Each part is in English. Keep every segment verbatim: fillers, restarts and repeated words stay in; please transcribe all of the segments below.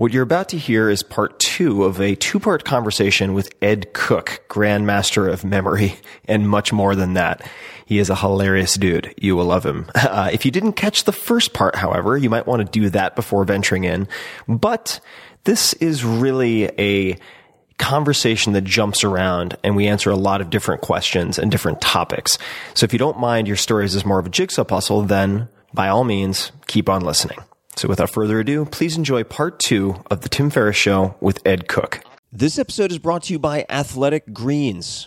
What you're about to hear is part two of a two-part conversation with Ed Cooke, grandmaster of memory, and much more than that. He is a hilarious dude. You will love him. Uh, if you didn't catch the first part, however, you might want to do that before venturing in. But this is really a conversation that jumps around, and we answer a lot of different questions and different topics. So if you don't mind your stories as more of a jigsaw puzzle, then by all means, keep on listening. So without further ado, please enjoy part two of The Tim Ferriss Show with Ed Cooke. This episode is brought to you by Athletic Greens.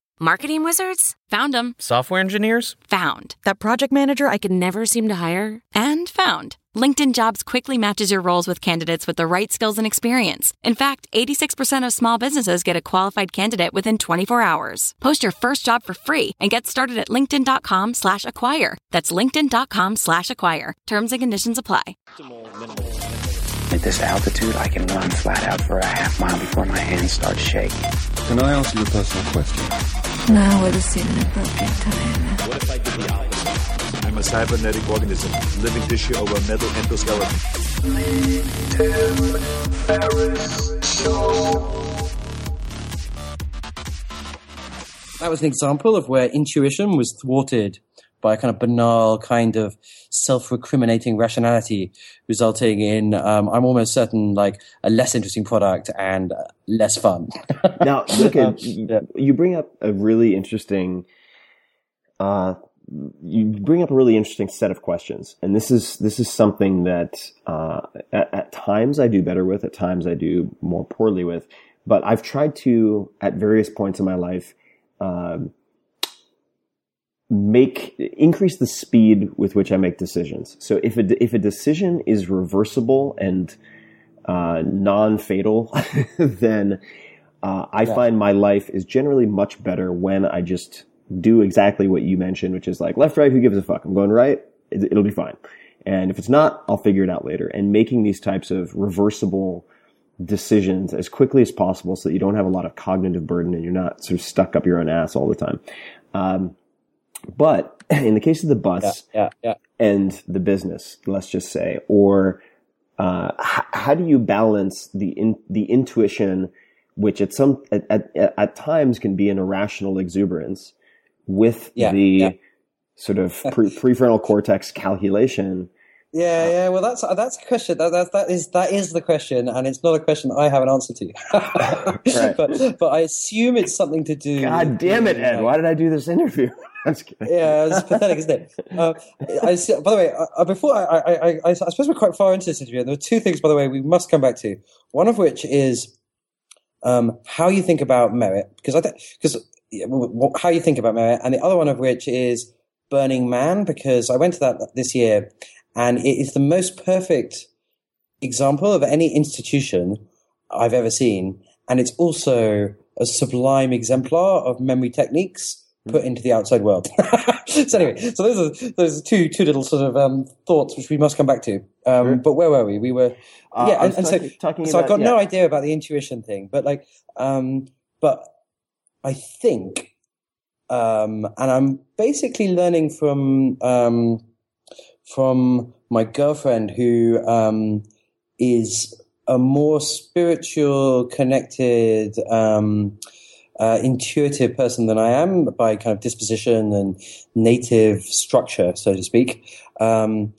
Marketing wizards? Found them. Software engineers? Found. That project manager I could never seem to hire? And found. LinkedIn Jobs quickly matches your roles with candidates with the right skills and experience. In fact, eighty-six percent of small businesses get a qualified candidate within twenty-four hours. Post your first job for free and get started at linkedin.com slash acquire. That's linkedin.com slash acquire. Terms and conditions apply. At this altitude, I can run flat out for a half mile before my hands start shaking. Can I ask you a personal question? Now would have seemed an appropriate time. What if I did the opposite? I'm a cybernetic organism, living tissue over a metal endoskeleton. The Tim Ferriss Show. That was an example of where intuition was thwarted by a kind of banal kind of self-recriminating rationality, resulting in, um, I'm almost certain, like a less interesting product and uh, less fun. Now, look, um, yeah. you bring up a really interesting, uh, you bring up a really interesting set of questions. And this is, this is something that, uh, at, at times I do better with, at times I do more poorly with, but I've tried to, at various points in my life, um, make increase the speed with which I make decisions. So if a, if a decision is reversible and uh, non-fatal, then uh, I yeah. find my life is generally much better when I just do exactly what you mentioned, which is like left, right, who gives a fuck? I'm going right, it'll be fine. And if it's not, I'll figure it out later. And making these types of reversible decisions as quickly as possible so that you don't have a lot of cognitive burden and you're not sort of stuck up your own ass all the time. Um, But in the case of the bus yeah, yeah, yeah. and the business, let's just say, or uh, h- how do you balance the in- the intuition, which at some at, at, at times can be an irrational exuberance, with yeah, the yeah. sort of pre- prefrontal cortex calculation? Yeah, yeah. Well, that's that's a question. That that that is that is the question, and it's not a question I have an answer to. Right. But but I assume it's something to do. God damn it, Ed! Why did I do this interview? Yeah, it's pathetic, isn't it? Uh, I, by the way, uh, before I, I, I, I suppose we're quite far into this interview. And there are two things, by the way, we must come back to. One of which is um, how you think about merit, because I think because yeah, well, how you think about merit, and the other one of which is Burning Man, because I went to that this year, And it is the most perfect example of any institution I've ever seen. And it's also a sublime exemplar of memory techniques put into the outside world. So anyway, so those are those are two two little sort of um, thoughts which we must come back to. Um, sure. But where were we? We were uh, yeah, and, and talking, so talking so about, I've got yeah. no idea about the intuition thing, but like, um, but I think, um, and I'm basically learning from um, from my girlfriend who um, is a more spiritual, connected. Um, Uh, intuitive person than I am by kind of disposition and native structure, so to speak, um,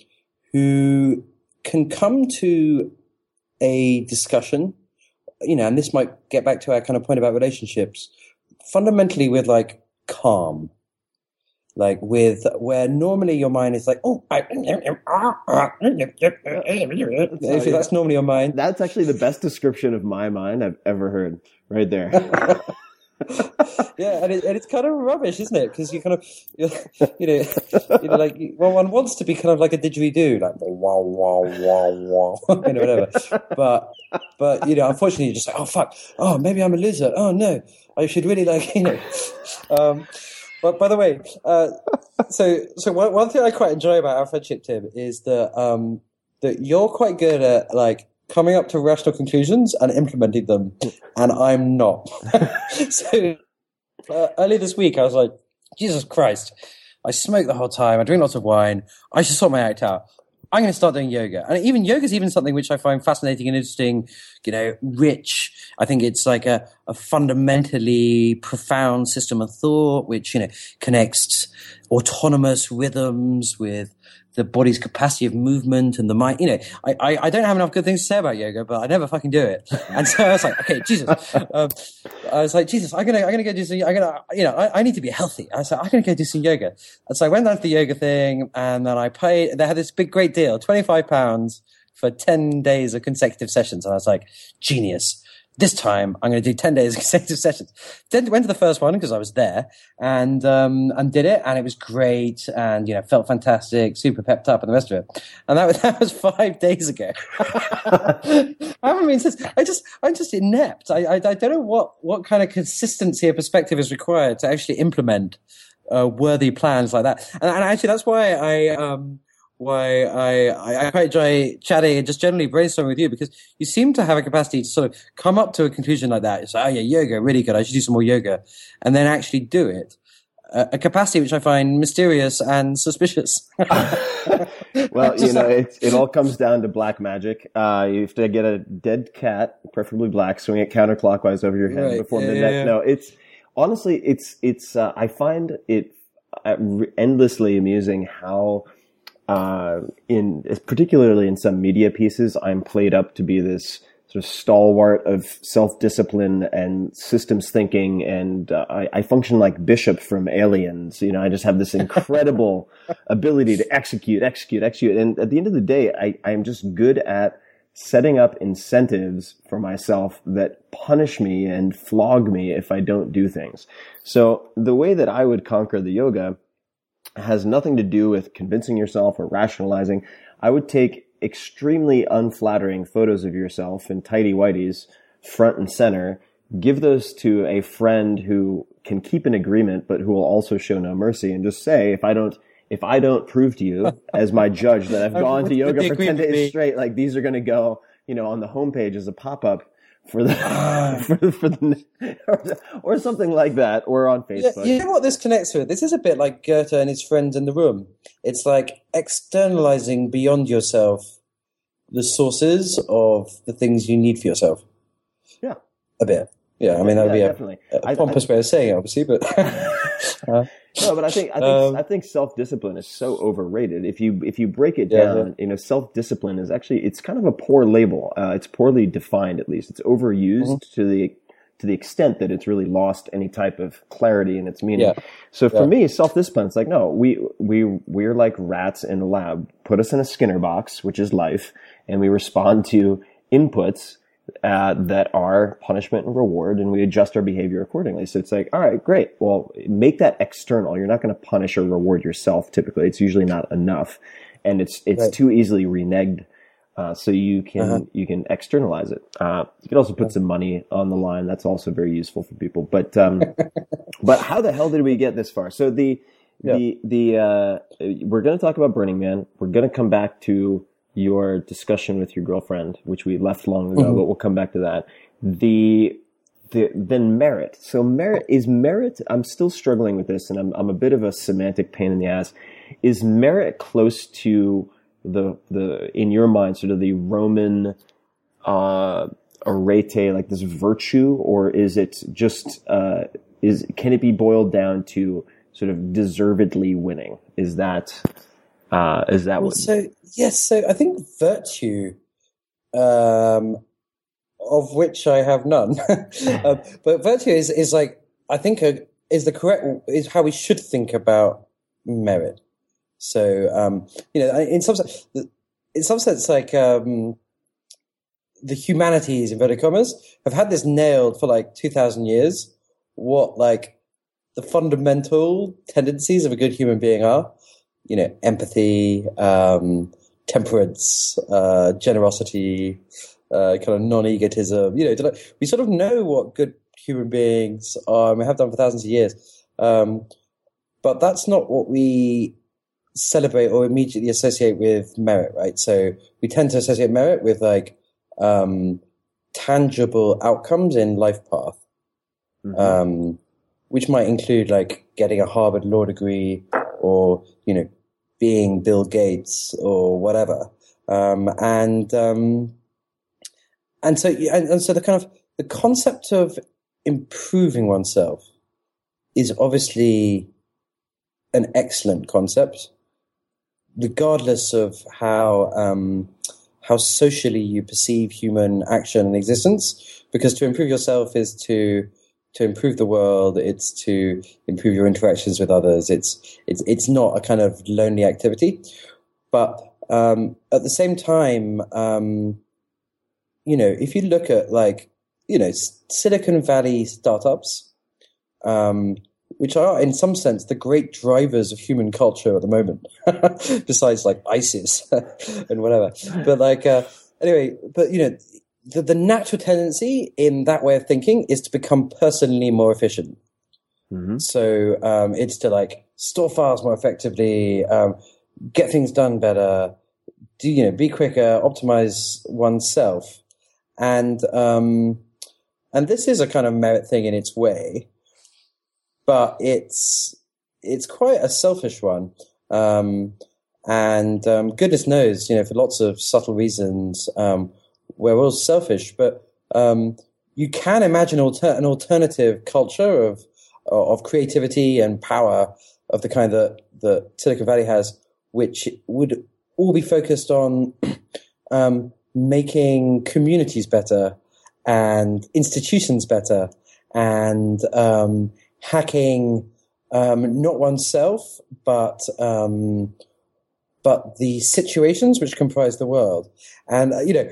who can come to a discussion, you know, and this might get back to our kind of point about relationships, fundamentally with like calm, like with where normally your mind is like, oh, I, that's, that's normally your mind. That's actually the best description of my mind I've ever heard right there. Yeah, and, it, and it's kind of rubbish, isn't it? Because you kind of, you know, you know, like well, one wants to be kind of like a didgeridoo, like wow, wow, wow, wow, you know, whatever. But, but you know, unfortunately, you're just like, oh fuck, oh maybe I'm a lizard. Oh no, I should really like, you know. Um, but by the way, uh, so so one, one thing I quite enjoy about our friendship, Tim, is that um, that you're quite good at like. coming up to rational conclusions and implementing them, and I'm not. So uh, earlier this week, I was like, Jesus Christ, I smoke the whole time, I drink lots of wine, I should sort my act out. I'm going to start doing yoga. And even yoga is even something which I find fascinating and interesting, you know, rich. I think it's like a, a fundamentally profound system of thought which, you know, connects autonomous rhythms with the body's capacity of movement and the mind, you know, I, I, I don't have enough good things to say about yoga, but I never fucking do it. And so I was like, okay, Jesus, um, I was like, Jesus, I'm going to, I'm going to go do some, I'm going to, you know, I, I need to be healthy. I was like, I'm going to go do some yoga. And so I went down to the yoga thing and then I paid, they had this big, great deal, twenty-five pounds for ten days of consecutive sessions. And I was like, genius. This time I'm going to do ten days of consecutive sessions. Then went to the first one because I was there and, um, and did it. And it was great. And, you know, felt fantastic, super pepped up and the rest of it. And that was, that was five days ago. I haven't been since. I just, I'm just inept. I, I, I don't know what, what kind of consistency or perspective is required to actually implement, uh, worthy plans like that. And, and actually that's why I, um, why I, I, I quite enjoy chatting and just generally brainstorming with you because you seem to have a capacity to sort of come up to a conclusion like that. It's like, oh yeah, yoga, really good. I should do some more yoga. And then actually do it. Uh, a capacity which I find mysterious and suspicious. Well, you know, it, it all comes down to black magic. Uh, you have to get a dead cat, preferably black, swing it counterclockwise over your head right. before yeah, midnight. Yeah, yeah. No, it's honestly, it's, it's, uh, I find it endlessly amusing how, Uh, in particularly in some media pieces, I'm played up to be this sort of stalwart of self-discipline and systems thinking, and uh, I, I function like Bishop from Aliens. You know, I just have this incredible ability to execute, execute, execute. And at the end of the day, I, I'm just good at setting up incentives for myself that punish me and flog me if I don't do things. So the way that I would conquer the yoga has nothing to do with convincing yourself or rationalizing. I would take extremely unflattering photos of yourself in tidy whities, front and center, give those to a friend who can keep an agreement, but who will also show no mercy, and just say, if I don't, if I don't prove to you as my judge that I've gone to yoga for ten days straight, like these are going to go, you know, on the homepage as a pop-up. For the, for the, for the, or something like that, or on Facebook. You know what this connects with? This is a bit like Goethe and his friends in the room. It's like externalizing beyond yourself the sources of the things you need for yourself. Yeah. A bit. Yeah, I mean, that would yeah, be a, a pompous I, I, way of saying it, obviously, but... uh, no, but I think I think, um, I think self-discipline is so overrated. If you if you break it down, yeah, yeah. you know, self-discipline is actually, it's kind of a poor label. Uh, it's poorly defined, at least. It's overused mm-hmm. to the to the extent that it's really lost any type of clarity in its meaning. Yeah. So for yeah. me, self-discipline, it's like, no, we, we, we're like rats in a lab. Put us in a Skinner box, which is life, and we respond to inputs Uh, that are punishment and reward, and we adjust our behavior accordingly. So it's like, all right, great. Well, make that external. You're not going to punish or reward yourself typically. It's usually not enough. and it's it's right. too easily reneged. Uh, so you can uh-huh. you can externalize it. Uh, you can also put some money on the line. That's also very useful for people. But um, but how the hell did we get this far? So the yeah. the the uh, we're going to talk about Burning Man. We're going to come back to your discussion with your girlfriend, which we left long ago, mm-hmm. but we'll come back to that. The the then merit. So merit is merit. I'm still struggling with this, and I'm I'm a bit of a semantic pain in the ass. Is merit close to the the in your mind sort of the Roman uh arete, like this virtue, or is it just uh is can it be boiled down to sort of deservedly winning? Is that uh is that well, what so yes so I think virtue, um of which I have none, uh, but virtue is is like I think a, is the correct is how we should think about merit. So, um, you know, in some sense, in some sense, like um, the humanities, inverted commas, have had this nailed for like two thousand years, what like the fundamental tendencies of a good human being are, you know, empathy, um, temperance, uh, generosity, uh, kind of non-egotism. You know, we sort of know what good human beings are, and we have done for thousands of years. Um, but that's not what we celebrate or immediately associate with merit, right? So we tend to associate merit with like um, tangible outcomes in life path, mm-hmm. um, which might include like getting a Harvard law degree or, you know, being Bill Gates or whatever. Um, and, um, and so, and, and so the kind of the concept of improving oneself is obviously an excellent concept, regardless of how um, how socially you perceive human action and existence, because to improve yourself is to to improve the world. It's to improve your interactions with others. It's it's it's not a kind of lonely activity, but um, at the same time, um, you know, if you look at like you know Silicon Valley startups, um, which are, in some sense, the great drivers of human culture at the moment, besides like ISIS and whatever. But like, uh, anyway, but you know, the, the natural tendency in that way of thinking is to become personally more efficient. Mm-hmm. So um, it's to like store files more effectively, um, get things done better, do, you know, be quicker, optimize oneself, and um, and this is a kind of merit thing in its way. But it's it's quite a selfish one, um, and um, goodness knows, you know, for lots of subtle reasons, um, we're all selfish. But um, you can imagine alter- an alternative culture of of creativity and power of the kind that that Silicon Valley has, which would all be focused on um, making communities better and institutions better and um, hacking um, not oneself, but um, but the situations which comprise the world. And, uh, you know,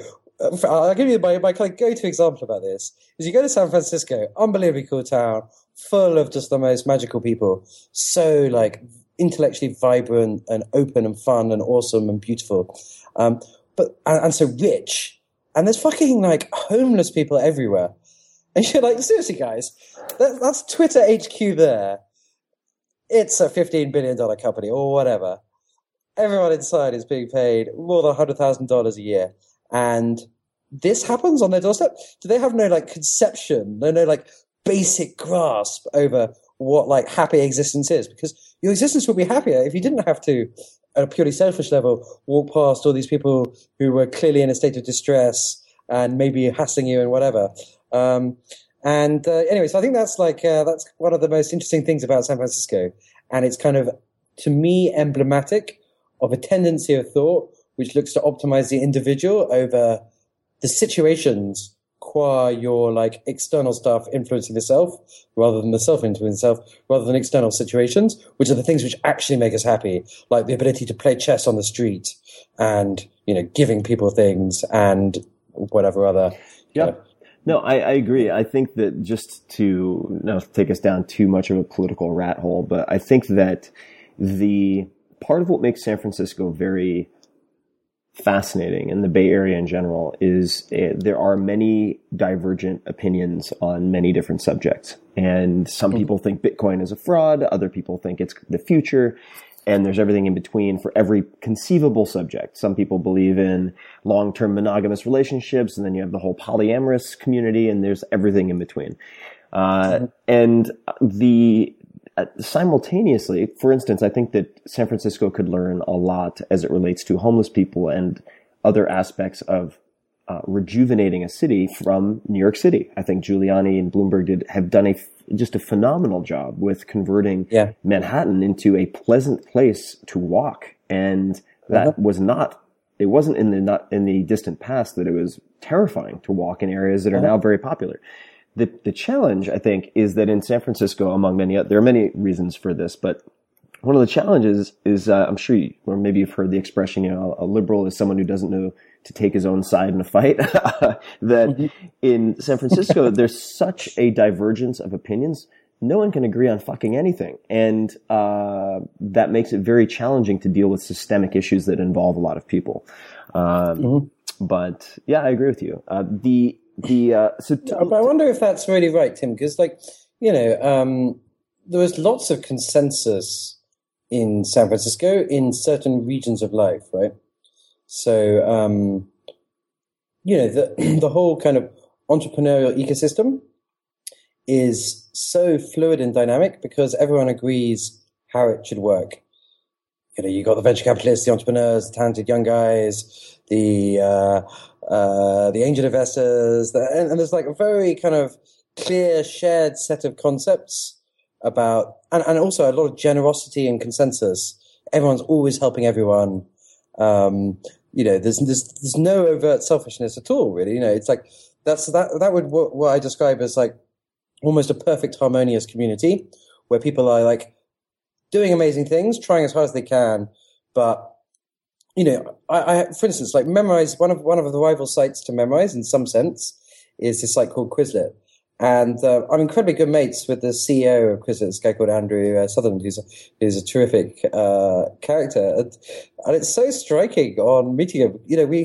I'll give you my, my kind of go-to example about this. Is you go to San Francisco, unbelievably cool town, full of just the most magical people. So, like, intellectually vibrant and open and fun and awesome and beautiful. Um, but and, and so rich. And there's fucking, like, homeless people everywhere. And you're like, seriously, guys, that, that's Twitter H Q there. It's a fifteen billion dollars company or whatever. Everyone inside is being paid more than one hundred thousand dollars a year. And this happens on their doorstep? Do they have no, like, conception, no, no, like, basic grasp over what, like, happy existence is? Because your existence would be happier if you didn't have to, at a purely selfish level, walk past all these people who were clearly in a state of distress and maybe hassling you and whatever. Um, and, uh, anyway, so I think that's like, uh, that's one of the most interesting things about San Francisco. And it's kind of, to me, emblematic of a tendency of thought, which looks to optimize the individual over the situations qua your like external stuff influencing the self rather than the self influencing self rather than external situations, which are the things which actually make us happy, like the ability to play chess on the street and, you know, giving people things and whatever other, yeah. You know, No, I, I agree. I think that just to not take us down too much of a political rat hole, but I think that the part of what makes San Francisco very fascinating, and the Bay Area in general, is uh, there are many divergent opinions on many different subjects. And some people think Bitcoin is a fraud. Other people think it's the future. And there's everything in between for every conceivable subject. Some people believe in long-term monogamous relationships, and then you have the whole polyamorous community, and there's everything in between. Uh, and the uh, simultaneously, for instance, I think that San Francisco could learn a lot as it relates to homeless people and other aspects of uh, rejuvenating a city from New York City. I think Giuliani and Bloomberg did have done a just a phenomenal job with converting yeah. Manhattan into a pleasant place to walk. And that uh-huh. was not, it wasn't in the, not in the distant past that it was terrifying to walk in areas that are uh-huh. now very popular. The, the challenge, I think, is that in San Francisco, among many other, there are many reasons for this, but one of the challenges is, uh, I'm sure you, or maybe you've heard the expression, you know, a liberal is someone who doesn't know to take his own side in a fight, that in San Francisco, there's such a divergence of opinions. No one can agree on fucking anything. And uh that makes it very challenging to deal with systemic issues that involve a lot of people. Um mm-hmm. But yeah, I agree with you. Uh the, the, uh, so t- yeah, but I wonder if that's really right, Tim, because like, you know, um there was lots of consensus in San Francisco in certain regions of life, right? So, um, you know, the the whole kind of entrepreneurial ecosystem is so fluid and dynamic because everyone agrees how it should work. You know, you got the venture capitalists, the entrepreneurs, the talented young guys, the uh, uh, the angel investors, the, and, and there's like a very kind of clear, shared set of concepts about, and, and also a lot of generosity and consensus. Everyone's always helping everyone. Um, You know, there's, there's there's no overt selfishness at all, really. You know, it's like that's that that would what, what I describe as like almost a perfect harmonious community where people are like doing amazing things, trying as hard as they can. But you know, I, I for instance, like Memrise, one of one of the rival sites to Memrise, in some sense, is this site called Quizlet, and uh, I'm incredibly good mates with the C E O of Quizlet, this guy called Andrew uh, Sutherland, who's a, who's a terrific uh, character. And, and it's so striking on meeting him. You know, we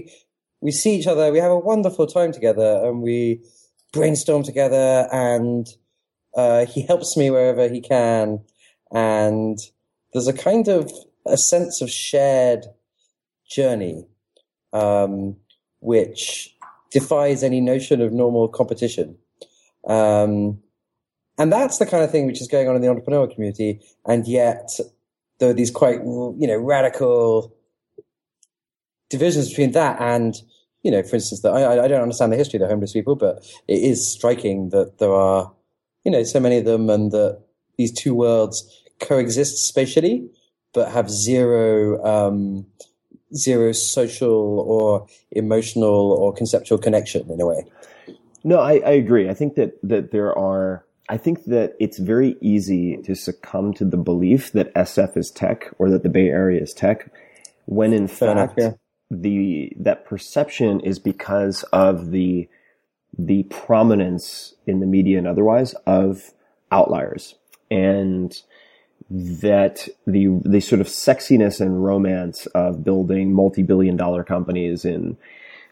we see each other, we have a wonderful time together, and we brainstorm together, and uh, he helps me wherever he can. And there's a kind of a sense of shared journey, um, which defies any notion of normal competition. Um, and that's the kind of thing which is going on in the entrepreneurial community. And yet there are these quite, you know, radical divisions between that and, you know, for instance, the, I, I don't understand the history of the homeless people, but it is striking that there are, you know, so many of them, and that these two worlds coexist spatially, but have zero, um, zero social or emotional or conceptual connection in a way. No, I, I agree. I think that, that there are, I think that it's very easy to succumb to the belief that S F is tech or that the Bay Area is tech, when in Fair fact enough, yeah. the that perception is because of the the prominence in the media and otherwise of outliers, and that the the sort of sexiness and romance of building multi-billion dollar companies in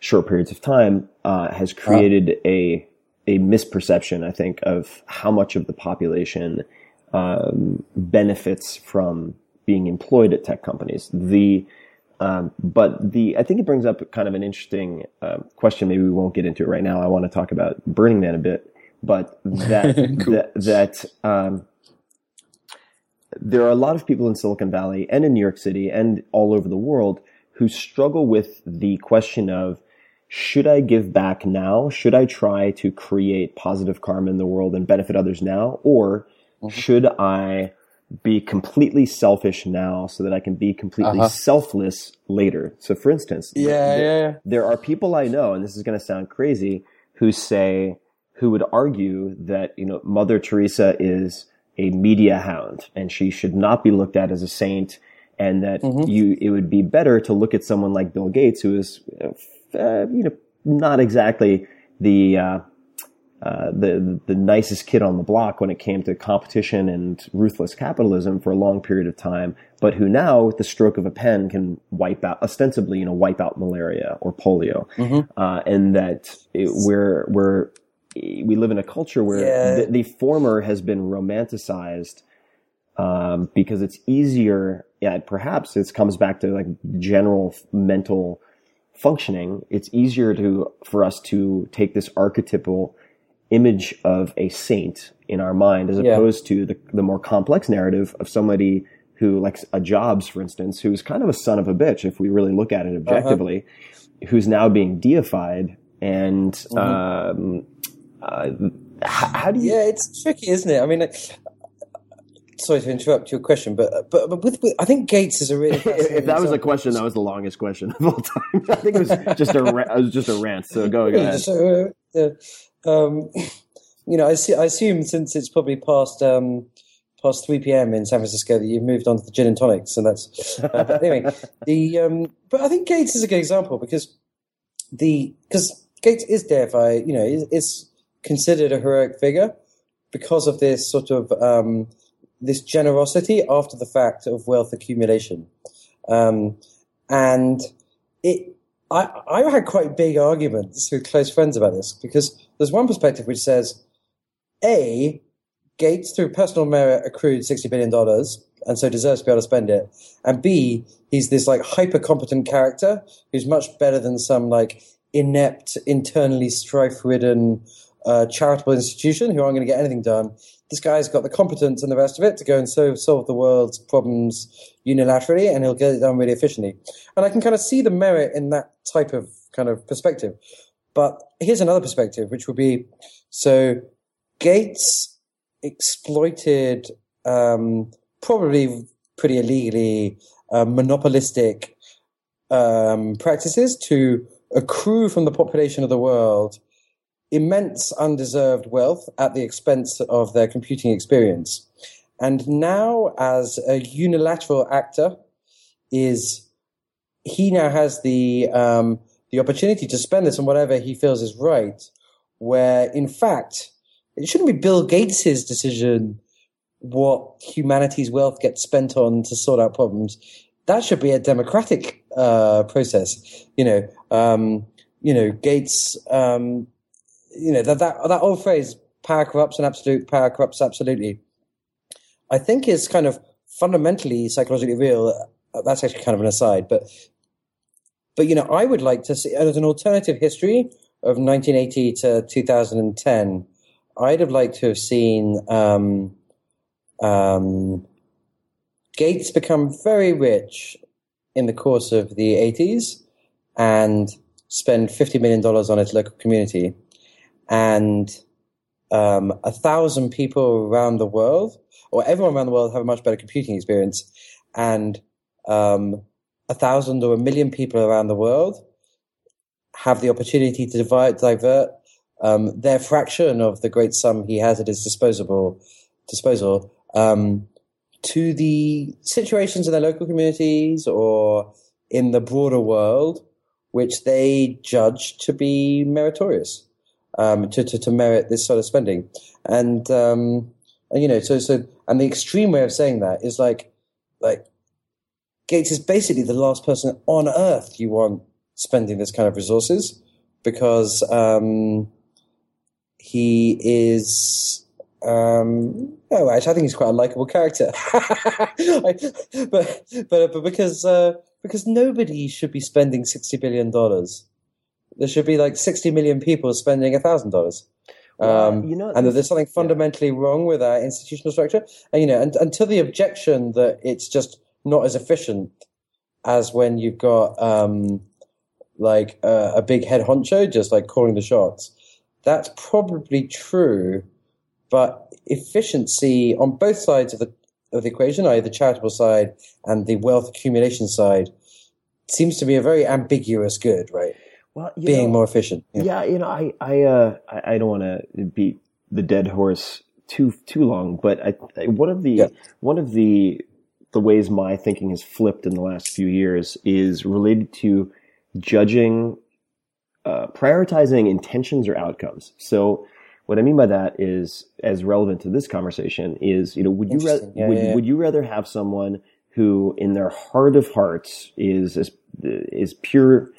short periods of time uh, has created a a misperception, I think, of how much of the population um, benefits from being employed at tech companies. The um, but the I think it brings up kind of an interesting uh, question. Maybe we won't get into it right now. I want to talk about Burning Man a bit, but that cool. that, that um, there are a lot of people in Silicon Valley and in New York City and all over the world who struggle with the question of, should I give back now? Should I try to create positive karma in the world and benefit others now? Or mm-hmm. should I be completely selfish now so that I can be completely uh-huh. selfless later? So for instance, yeah, there, yeah, yeah. there are people I know, and this is going to sound crazy, who say, who would argue that, you know, Mother Teresa is a media hound and she should not be looked at as a saint, and that mm-hmm. you it would be better to look at someone like Bill Gates, who is, uh, you know, not exactly the uh, uh, the the nicest kid on the block when it came to competition and ruthless capitalism for a long period of time, but who now, with the stroke of a pen, can wipe out ostensibly, you know, wipe out malaria or polio, mm-hmm. uh, and that it, we're we're we live in a culture where yeah. the, the former has been romanticized. Um, because it's easier, yeah, perhaps it comes back to like general mental functioning. It's easier to, for us to take this archetypal image of a saint in our mind as yeah. opposed to the, the more complex narrative of somebody who, like a Jobs, for instance, who's kind of a son of a bitch, if we really look at it objectively, uh-huh. who's now being deified and, mm-hmm. um, uh, how, how do you, yeah, it's tricky, isn't it? I mean, it, sorry to interrupt your question, but but, but with, with I think Gates is a really. If that example. Was a question, that was the longest question of all time. I think it was just a ra- it was just a rant. So go go ahead. So, uh, um, you know, I, see, I assume since it's probably past um, past three p.m. in San Francisco that you've moved on to the gin and tonics, and that's uh, but anyway. The um, but I think Gates is a good example because the because Gates is deified. You know, is, is considered a heroic figure because of this sort of. Um, this generosity after the fact of wealth accumulation. Um, and it, I, I had quite big arguments with close friends about this because there's one perspective which says, A, Gates through personal merit accrued sixty billion dollars and so deserves to be able to spend it. And B, he's this like hyper competent character who's much better than some like inept, internally strife ridden, uh, charitable institution who aren't going to get anything done. This guy's got the competence and the rest of it to go and so solve the world's problems unilaterally, and he'll get it done really efficiently. And I can kind of see the merit in that type of kind of perspective. But here's another perspective, which would be, so Gates exploited um, probably pretty illegally uh, monopolistic um, practices to accrue from the population of the world immense undeserved wealth at the expense of their computing experience. And now, as a unilateral actor, is he now has the um, the opportunity to spend this on whatever he feels is right, where, in fact, it shouldn't be Bill Gates' decision what humanity's wealth gets spent on to sort out problems. That should be a democratic uh, process. You know, um, you know, Gates... Um, You know, that, that that old phrase, power corrupts and absolute power corrupts absolutely, I think is kind of fundamentally psychologically real. That's actually kind of an aside. But, but you know, I would like to see, as an alternative history of nineteen eighty to two thousand ten, I'd have liked to have seen um, um, Gates become very rich in the course of the eighties and spend fifty million dollars on its local community. And um, a thousand people around the world, or everyone around the world, have a much better computing experience. And um, a thousand or a million people around the world have the opportunity to divide, divert um, their fraction of the great sum he has at his disposable, disposal um, to the situations in their local communities or in the broader world, which they judge to be meritorious. Um, to, to, to merit this sort of spending. And, um, and, you know, so, so, and the extreme way of saying that is like, like Gates is basically the last person on earth you want spending this kind of resources because, um, he is, um, oh, actually, I think he's quite a likable character, I, but, but, but because, uh, because nobody should be spending sixty billion dollars. There should be like sixty million people spending one thousand dollars. Um, you know, and there's something fundamentally yeah. wrong with our institutional structure. And, you know, and, and to the objection that it's just not as efficient as when you've got um, like uh, a big head honcho just like calling the shots. That's probably true, but efficiency on both sides of the, of the equation, that is the charitable side and the wealth accumulation side, seems to be a very ambiguous good, right? Well, you being know, more efficient. Yeah. yeah, you know, I I uh, I, I don't want to beat the dead horse too too long, but I, I, one of the yeah. one of the the ways my thinking has flipped in the last few years is related to judging, uh, prioritizing intentions or outcomes. So What I mean by that is, as relevant to this conversation, is, you know, would you rather, yeah, would, yeah. would you rather have someone who in their heart of hearts is, is, is pure,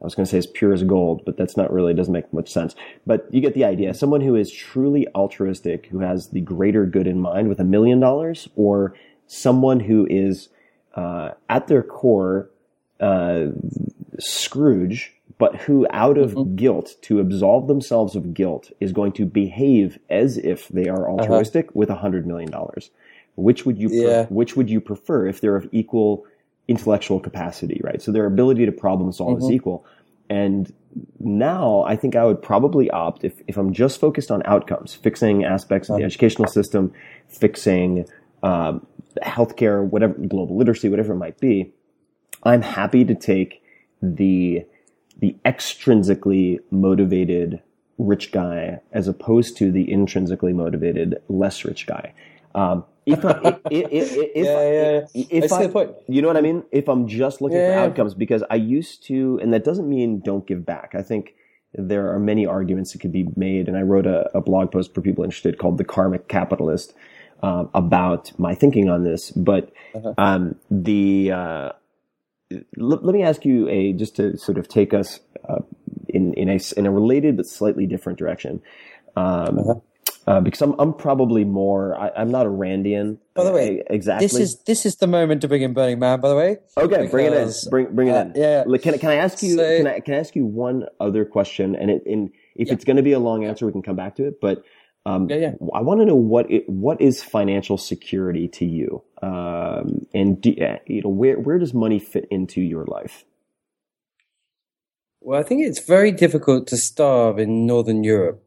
I was going to say as pure as gold, but that's not really, doesn't make much sense. But you get the idea. Someone who is truly altruistic, who has the greater good in mind with a million dollars, or someone who is, uh, at their core, uh, Scrooge, but who out of mm-hmm. guilt, to absolve themselves of guilt, is going to behave as if they are altruistic uh-huh. with a hundred million dollars. Which would you, yeah. pre- which would you prefer if they're of equal intellectual capacity, right? So their ability to problem solve mm-hmm. is equal. And now I think I would probably opt, if, if I'm just focused on outcomes, fixing aspects of the educational system, fixing, um, healthcare, whatever, global literacy, whatever it might be, I'm happy to take the, the extrinsically motivated rich guy as opposed to the intrinsically motivated less rich guy. Um, if I, if, if, if, yeah, yeah, yeah. if, if I, point. You know what I mean? If I'm just looking yeah, for yeah. outcomes, because I used to, and that doesn't mean don't give back. I think there are many arguments that could be made. And I wrote a, a blog post for people interested called The Karmic Capitalist, um, uh, about my thinking on this. But, uh-huh. um, the, uh, Let me ask you a, just to sort of take us uh, in in a in a related but slightly different direction, um, uh-huh. uh, because I'm I'm probably more I, I'm not a Randian. By the way, I, exactly. This is this is the moment to bring in Burning Man. By the way, okay, because, bring it in. Bring bring it uh, in. Yeah. Like, can can I ask you? So, can I can I ask you one other question? And it, and if yeah. it's going to be a long answer, we can come back to it. But um, yeah, yeah. I want to know what it, what is financial security to you? Um, and do, you know, where, where does money fit into your life? Well, I think it's very difficult to starve in Northern Europe.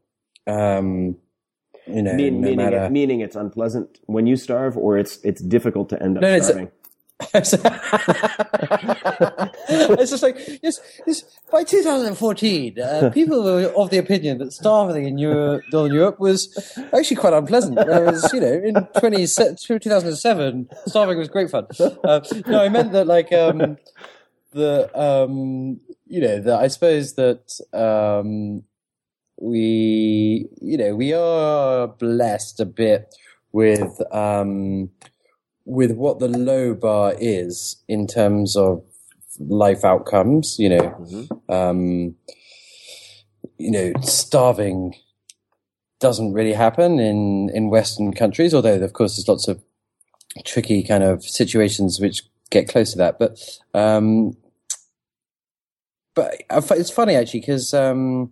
Um, you know, mean, no meaning, matter... it, meaning it's unpleasant when you starve, or it's, it's difficult to end up no, starving. It's, it's just like, it's, it's, by two thousand fourteen, uh, people were of the opinion that starving in Europe, Northern Europe was actually quite unpleasant. Whereas, you know, in twenty, two thousand seven, starving was great fun. Uh, no, I meant that, like, um, the, um, you know, that I suppose that, um, we, you know, we are blessed a bit with, um, with what the low bar is in terms of life outcomes, you know, mm-hmm. um, you know, starving doesn't really happen in, in Western countries, although of course there's lots of tricky kind of situations which get close to that. But, um, but it's funny actually, cause, um,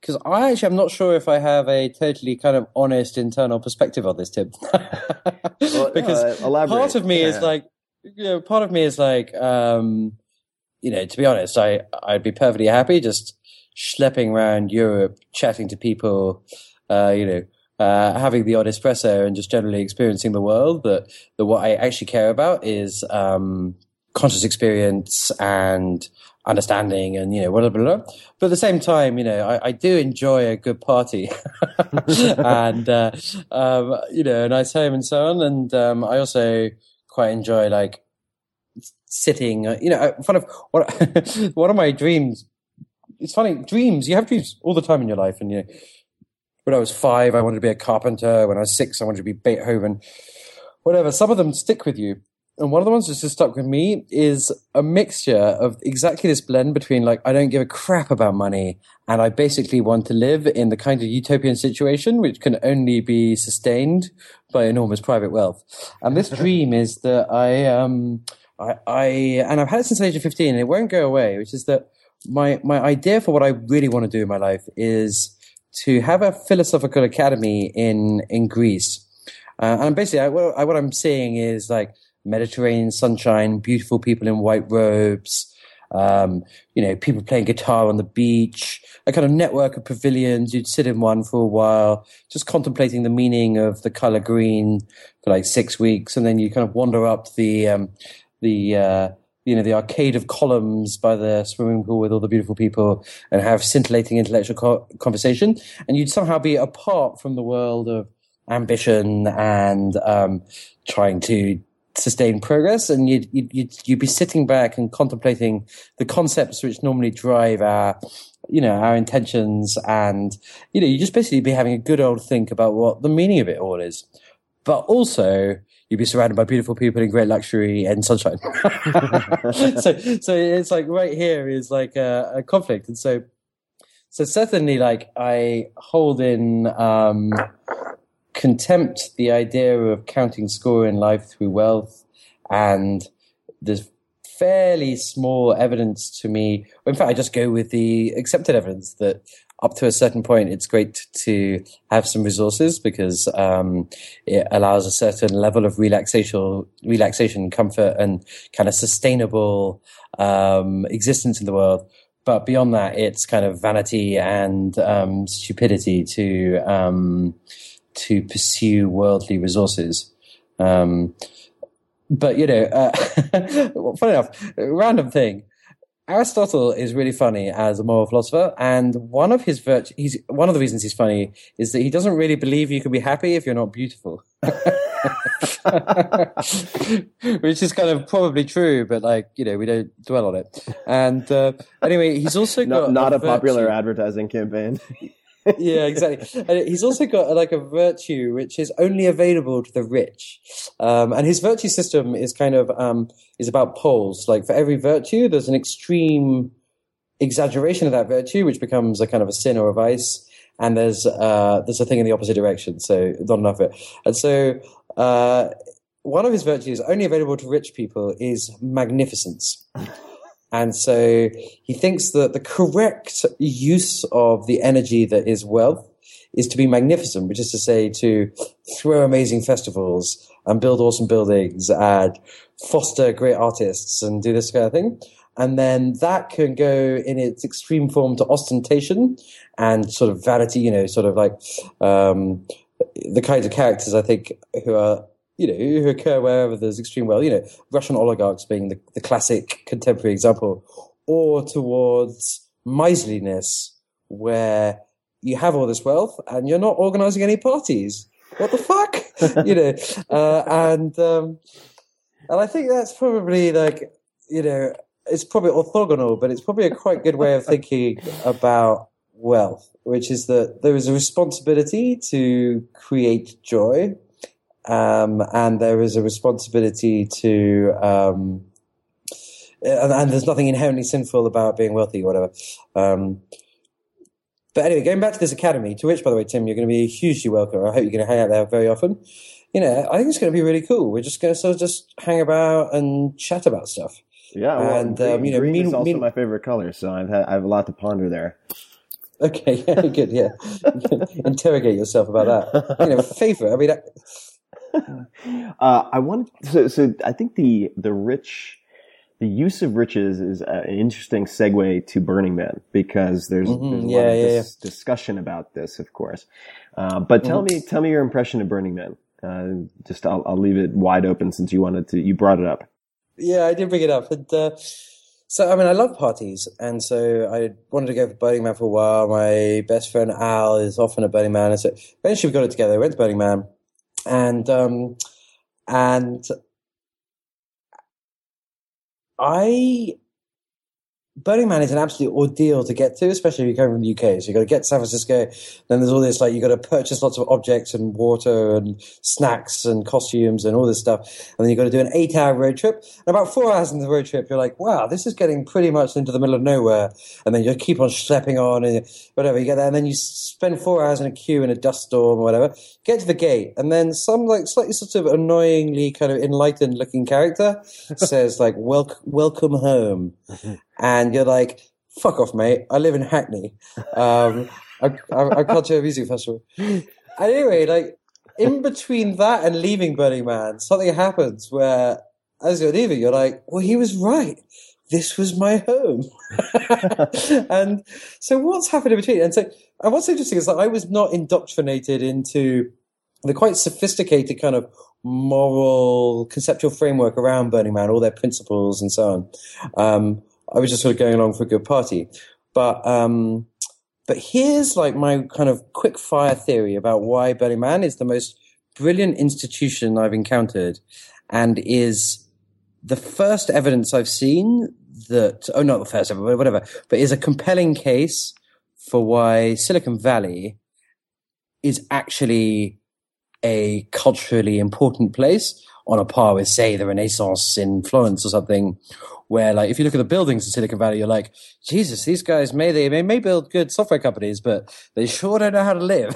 Because I actually, I'm not sure if I have a totally kind of honest internal perspective on this, Tim. well, because uh, part of me yeah. is like, you know, part of me is like, um, you know, to be honest, I, I'd be perfectly happy just schlepping around Europe, chatting to people, uh, you know, uh, having the odd espresso and just generally experiencing the world. But the, what I actually care about is, um, conscious experience and understanding and, you know, blah, blah, blah. But at the same time, you know, I, I do enjoy a good party and, uh, um, you know, a nice home and so on. And, um, I also quite enjoy like sitting, you know, in front of one, one of my dreams. It's funny, dreams, you have dreams all the time in your life. And, you know, when I was five, I wanted to be a carpenter. When I was six, I wanted to be Beethoven, whatever. Some of them stick with you. And one of the ones that's just stuck with me is a mixture of exactly this blend between, like, I don't give a crap about money and I basically want to live in the kind of utopian situation which can only be sustained by enormous private wealth. And this dream is that I, um, I, I, and I've had it since the age of fifteen and it won't go away, which is that my, my idea for what I really want to do in my life is to have a philosophical academy in, in Greece. Uh, and basically I, what, I, what I'm seeing is like, Mediterranean sunshine, beautiful people in white robes, um, you know, people playing guitar on the beach, a kind of network of pavilions. You'd sit in one for a while, just contemplating the meaning of the color green for like six weeks. And then you kind of wander up the, um, the, uh, you know, the arcade of columns by the swimming pool with all the beautiful people and have scintillating intellectual co- conversation. And you'd somehow be apart from the world of ambition and, um, trying to sustain progress, and you'd, you'd you'd you'd be sitting back and contemplating the concepts which normally drive our you know, our intentions, and, you know, you just basically be having a good old think about what the meaning of it all is. But also, you'd be surrounded by beautiful people in great luxury and sunshine. so, so it's like right here is like a, a conflict. And so, so certainly, like, I hold in um, contempt the idea of counting score in life through wealth, and there's fairly small evidence to me. In fact, I just go with the accepted evidence that up to a certain point, it's great to have some resources because um, it allows a certain level of relaxation, relaxation, comfort, and kind of sustainable um, existence in the world. But beyond that, it's kind of vanity and um, stupidity to um, to pursue worldly resources. Um, but, you know, uh, well, funny enough, random thing. Aristotle is really funny as a moral philosopher, and one of his virt- he's one of the reasons he's funny is that he doesn't really believe you can be happy if you're not beautiful, which is kind of probably true, but, like, you know, we don't dwell on it. And uh, anyway, he's also got not, not a, a popular advertising campaign. Yeah, exactly. And he's also got like a virtue which is only available to the rich, um, and his virtue system is kind of um, is about poles. Like, for every virtue, there's an extreme exaggeration of that virtue, which becomes a kind of a sin or a vice, and there's uh, there's a thing in the opposite direction. So not enough of it. And so uh, one of his virtues, only available to rich people, is magnificence. And so he thinks that the correct use of the energy that is wealth is to be magnificent, which is to say to throw amazing festivals and build awesome buildings and foster great artists and do this kind of thing. And then that can go in its extreme form to ostentation and sort of vanity, you know, sort of like um, the kinds of characters, I think, who are, you know, who occur wherever there's extreme wealth, you know, Russian oligarchs being the, the classic contemporary example, or towards miserliness, where you have all this wealth and you're not organizing any parties. What the fuck? you know, uh, and, um, and I think that's probably like, you know, it's probably orthogonal, but it's probably a quite good way of thinking about wealth, which is that there is a responsibility to create joy. Um, and there is a responsibility to, um, and, and there's nothing inherently sinful about being wealthy or whatever. Um, but anyway, going back to this academy, to which, by the way, Tim, you're going to be hugely welcome. I hope you're going to hang out there very often. You know, I think it's going to be really cool. We're just going to sort of just hang about and chat about stuff. Yeah, well, and green, um, you know, green mean, is also mean, my favorite color, so I've had, I have a lot to ponder there. Okay, yeah, good. Yeah, interrogate yourself about that. You know, favorite. I mean. I, Uh, I wanted so so I think the the rich the use of riches is an interesting segue to Burning Man, because there's, mm-hmm. there's a yeah, lot of yeah, dis- yeah. discussion about this, of course. Uh, but tell mm-hmm. me tell me your impression of Burning Man. Uh, just I'll, I'll leave it wide open since you wanted to you brought it up. Yeah, I did bring it up. And, uh, so I mean, I love parties, and so I wanted to go for Burning Man for a while. My best friend Al is often at Burning Man, and so eventually we got it together. We went to Burning Man. And, um, and I, Burning Man is an absolute ordeal to get to, especially if you're coming from the U K. So you've got to get to San Francisco. Then there's all this, like, you've got to purchase lots of objects and water and snacks and costumes and all this stuff. And then you've got to do an eight hour road trip. And about four hours into the road trip, you're like, wow, this is getting pretty much into the middle of nowhere. And then you keep on schlepping on and whatever. You get there and then you spend four hours in a queue in a dust storm or whatever. Get to the gate. And then some, like, slightly sort of annoyingly kind of enlightened looking character says, like, Wel- welcome home. And you're like, fuck off, mate. I live in Hackney. Um, I, I, I can't do a music festival. And anyway, like, in between that and leaving Burning Man, something happens where, as you're leaving, you're like, well, he was right. This was my home. And so what's happened in between? And so and what's interesting is that I was not indoctrinated into the quite sophisticated kind of moral conceptual framework around Burning Man, all their principles and so on. Um, I was just sort of going along for a good party. But um, but here's like my kind of quick fire theory about why Burning Man is the most brilliant institution I've encountered, and is the first evidence I've seen that – oh, not the first ever, whatever, but is a compelling case for why Silicon Valley is actually a culturally important place on a par with, say, the Renaissance in Florence or something, where, like, if you look at the buildings in Silicon Valley, you're like, Jesus, these guys may they may, may build good software companies, but they sure don't know how to live.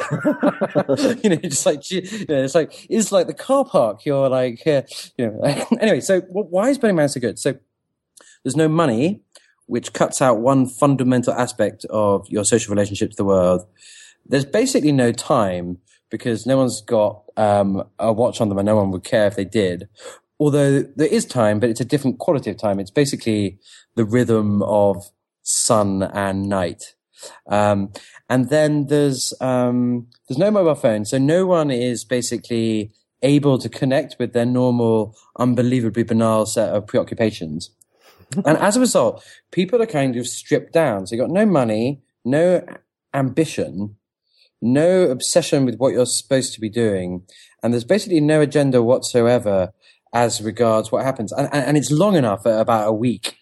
you know, just like you know, it's like it's like the car park. You're like, uh, you know. Anyway, so why is Burning Man so good? So there's no money, which cuts out one fundamental aspect of your social relationship to the world. There's basically no time, because no one's got um, a watch on them and no one would care if they did. Although there is time, but it's a different quality of time. It's basically the rhythm of sun and night. Um, and then there's um, there's no mobile phone, so no one is basically able to connect with their normal, unbelievably banal set of preoccupations. And as a result, people are kind of stripped down. So you've got no money, no ambition, no obsession with what you're supposed to be doing. And there's basically no agenda whatsoever as regards what happens. And, and it's long enough, about a week,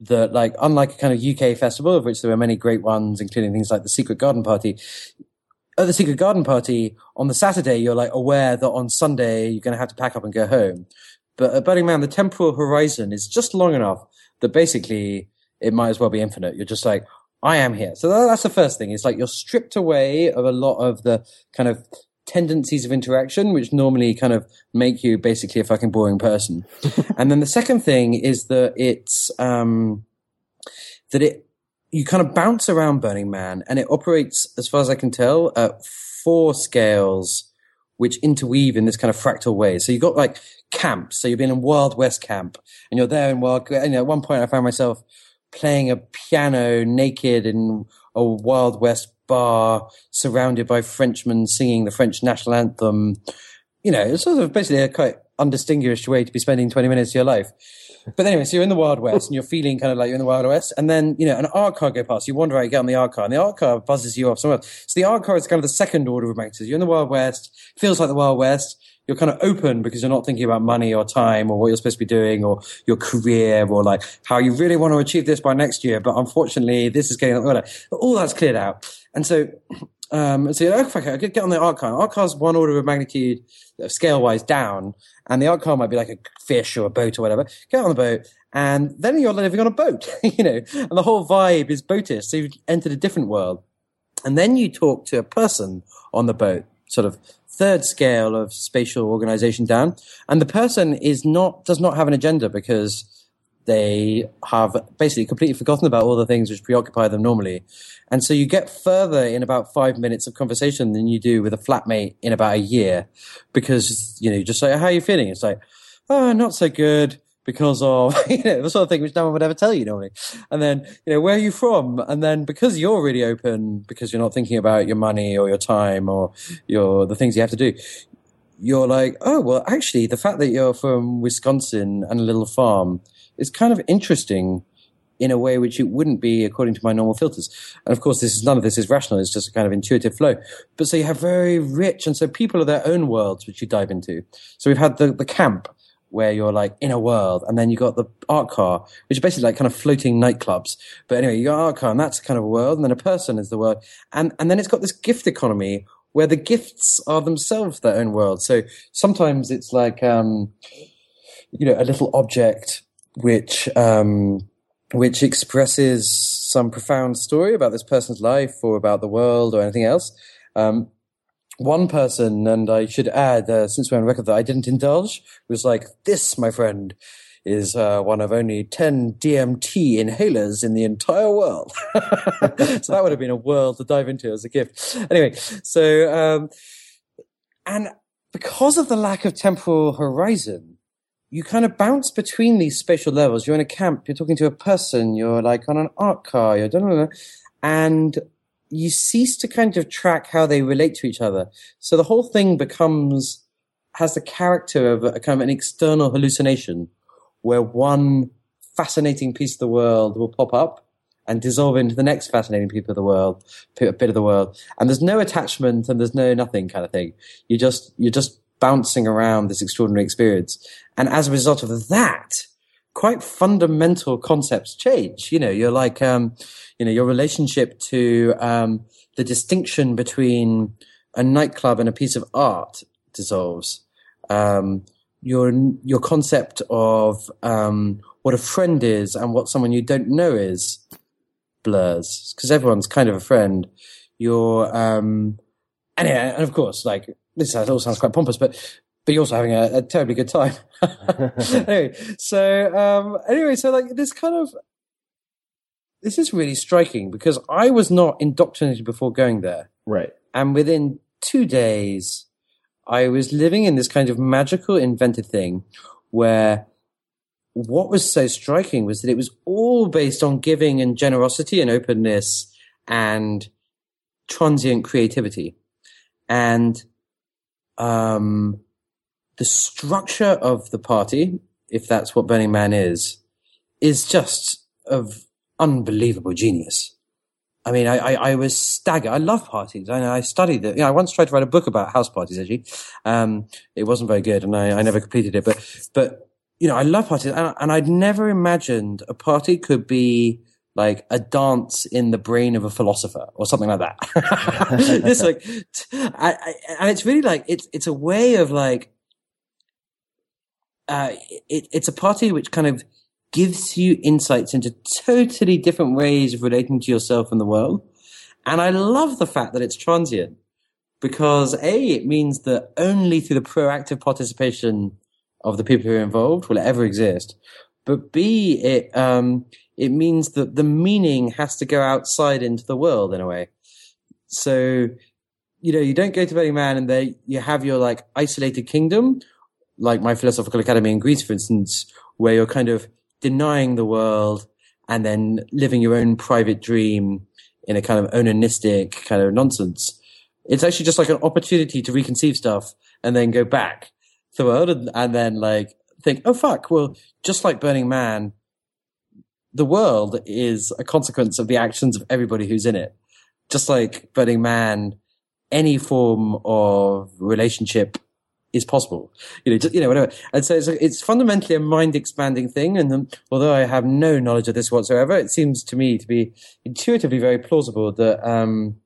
that, like, unlike a kind of U K festival, of which there are many great ones, including things like the Secret Garden Party, at the Secret Garden Party on the Saturday, you're like aware that on Sunday you're going to have to pack up and go home. But at Burning Man, the temporal horizon is just long enough that basically it might as well be infinite. You're just like, I am here. So that's the first thing. It's like you're stripped away of a lot of the kind of tendencies of interaction, which normally kind of make you basically a fucking boring person. And then the second thing is that it's, um, that it, you kind of bounce around Burning Man, and it operates, as far as I can tell, at four scales, which interweave in this kind of fractal way. So you've got like camps. So you've been in Wild West camp, and you're there in Wild, you know, at one point I found myself playing a piano naked in a Wild West bar surrounded by Frenchmen singing the French national anthem. You know, it's sort of basically a quite undistinguished way to be spending twenty minutes of your life. But anyway, so you're in the Wild West and you're feeling kind of like you're in the Wild West. And then, you know, an art car go past. You wander out, you get on the art car, and the art car buzzes you off somewhere else. So the art car is kind of the second order of magnitude. You're in the Wild West, feels like the Wild West. You're kind of open because you're not thinking about money or time or what you're supposed to be doing or your career or like how you really want to achieve this by next year. But unfortunately, this is getting all that's cleared out. And so, um, so you're like, okay, I could get on the art car. Art car's one order of magnitude scale wise down, and the art car might be like a fish or a boat or whatever. Get on the boat. And then you're living on a boat, you know, and the whole vibe is boatish. So you've entered a different world. And then you talk to a person on the boat, sort of third scale of spatial organization down, and the person is not does not have an agenda, because they have basically completely forgotten about all the things which preoccupy them normally. And so you get further in about five minutes of conversation than you do with a flatmate in about a year, because, you know, you just say, how are you feeling? It's like, oh, not so good, because of, you know, the sort of thing which no one would ever tell you normally. And then, you know, where are you from? And then, because you're really open, because you're not thinking about your money or your time or your the things you have to do, you're like, oh, well, actually, the fact that you're from Wisconsin and a little farm is kind of interesting in a way which it wouldn't be according to my normal filters. And of course, this is none of this is rational. It's just a kind of intuitive flow. But so you have very rich, and so people are their own worlds, which you dive into. So we've had the, the camp, where you're like in a world, and then you got the art car, which is basically like kind of floating nightclubs. But anyway, you got art car, and that's kind of a world, and then a person is the world. And and then it's got this gift economy where the gifts are themselves their own world. So sometimes it's like, um, you know, a little object which, um, which expresses some profound story about this person's life or about the world or anything else. Um, One person, and I should add, uh, since we're on record that I didn't indulge, was like, this, my friend, is uh, one of only ten D M T inhalers in the entire world. So that would have been a world to dive into as a gift. Anyway, so, um, and because of the lack of temporal horizon, you kind of bounce between these spatial levels. You're in a camp, you're talking to a person, you're like on an art car, you're don't know, and you cease to kind of track how they relate to each other. So the whole thing becomes, has the character of a kind of an external hallucination, where one fascinating piece of the world will pop up and dissolve into the next fascinating piece of the world, bit of the world. And there's no attachment and there's no nothing kind of thing. You just, you're just bouncing around this extraordinary experience. And as a result of that, quite fundamental concepts change. You know, you're like, um, you know, your relationship to um, the distinction between a nightclub and a piece of art dissolves. Um, your your concept of um, what a friend is and what someone you don't know is blurs, because everyone's kind of a friend. Your um, and yeah, and of course, like this all sounds quite pompous, but. But you're also having a, a terribly good time. anyway, so um, anyway, so like this kind of this is really striking because I was not indoctrinated before going there, right? And within two days, I was living in this kind of magical, invented thing where what was so striking was that it was all based on giving and generosity and openness and transient creativity, and um. The structure of the party, if that's what Burning Man is, is just of unbelievable genius. I mean, I, I, I was staggered. I love parties. I, I studied it. You know, I once tried to write a book about house parties, actually. Um, it wasn't very good, and I, I never completed it. But, but you know, I love parties, and, and I'd never imagined a party could be like a dance in the brain of a philosopher or something like that. It's like, I, I, and it's really like it's it's a way of like. Uh, it, it's a party which kind of gives you insights into totally different ways of relating to yourself and the world. And I love the fact that it's transient because, A, it means that only through the proactive participation of the people who are involved will it ever exist. But B, it, um, it means that the meaning has to go outside into the world in a way. So, you know, you don't go to Burning Man and there you have your like isolated kingdom, like my philosophical academy in Greece, for instance, where you're kind of denying the world and then living your own private dream in a kind of onanistic kind of nonsense. It's actually just like an opportunity to reconceive stuff and then go back to the world and, and then like think, oh, fuck, well, just like Burning Man, the world is a consequence of the actions of everybody who's in it. Just like Burning Man, any form of relationship is possible, you know, just, you know, whatever. And so it's, it's fundamentally a mind expanding thing. And um, although I have no knowledge of this whatsoever, it seems to me to be intuitively very plausible that, um,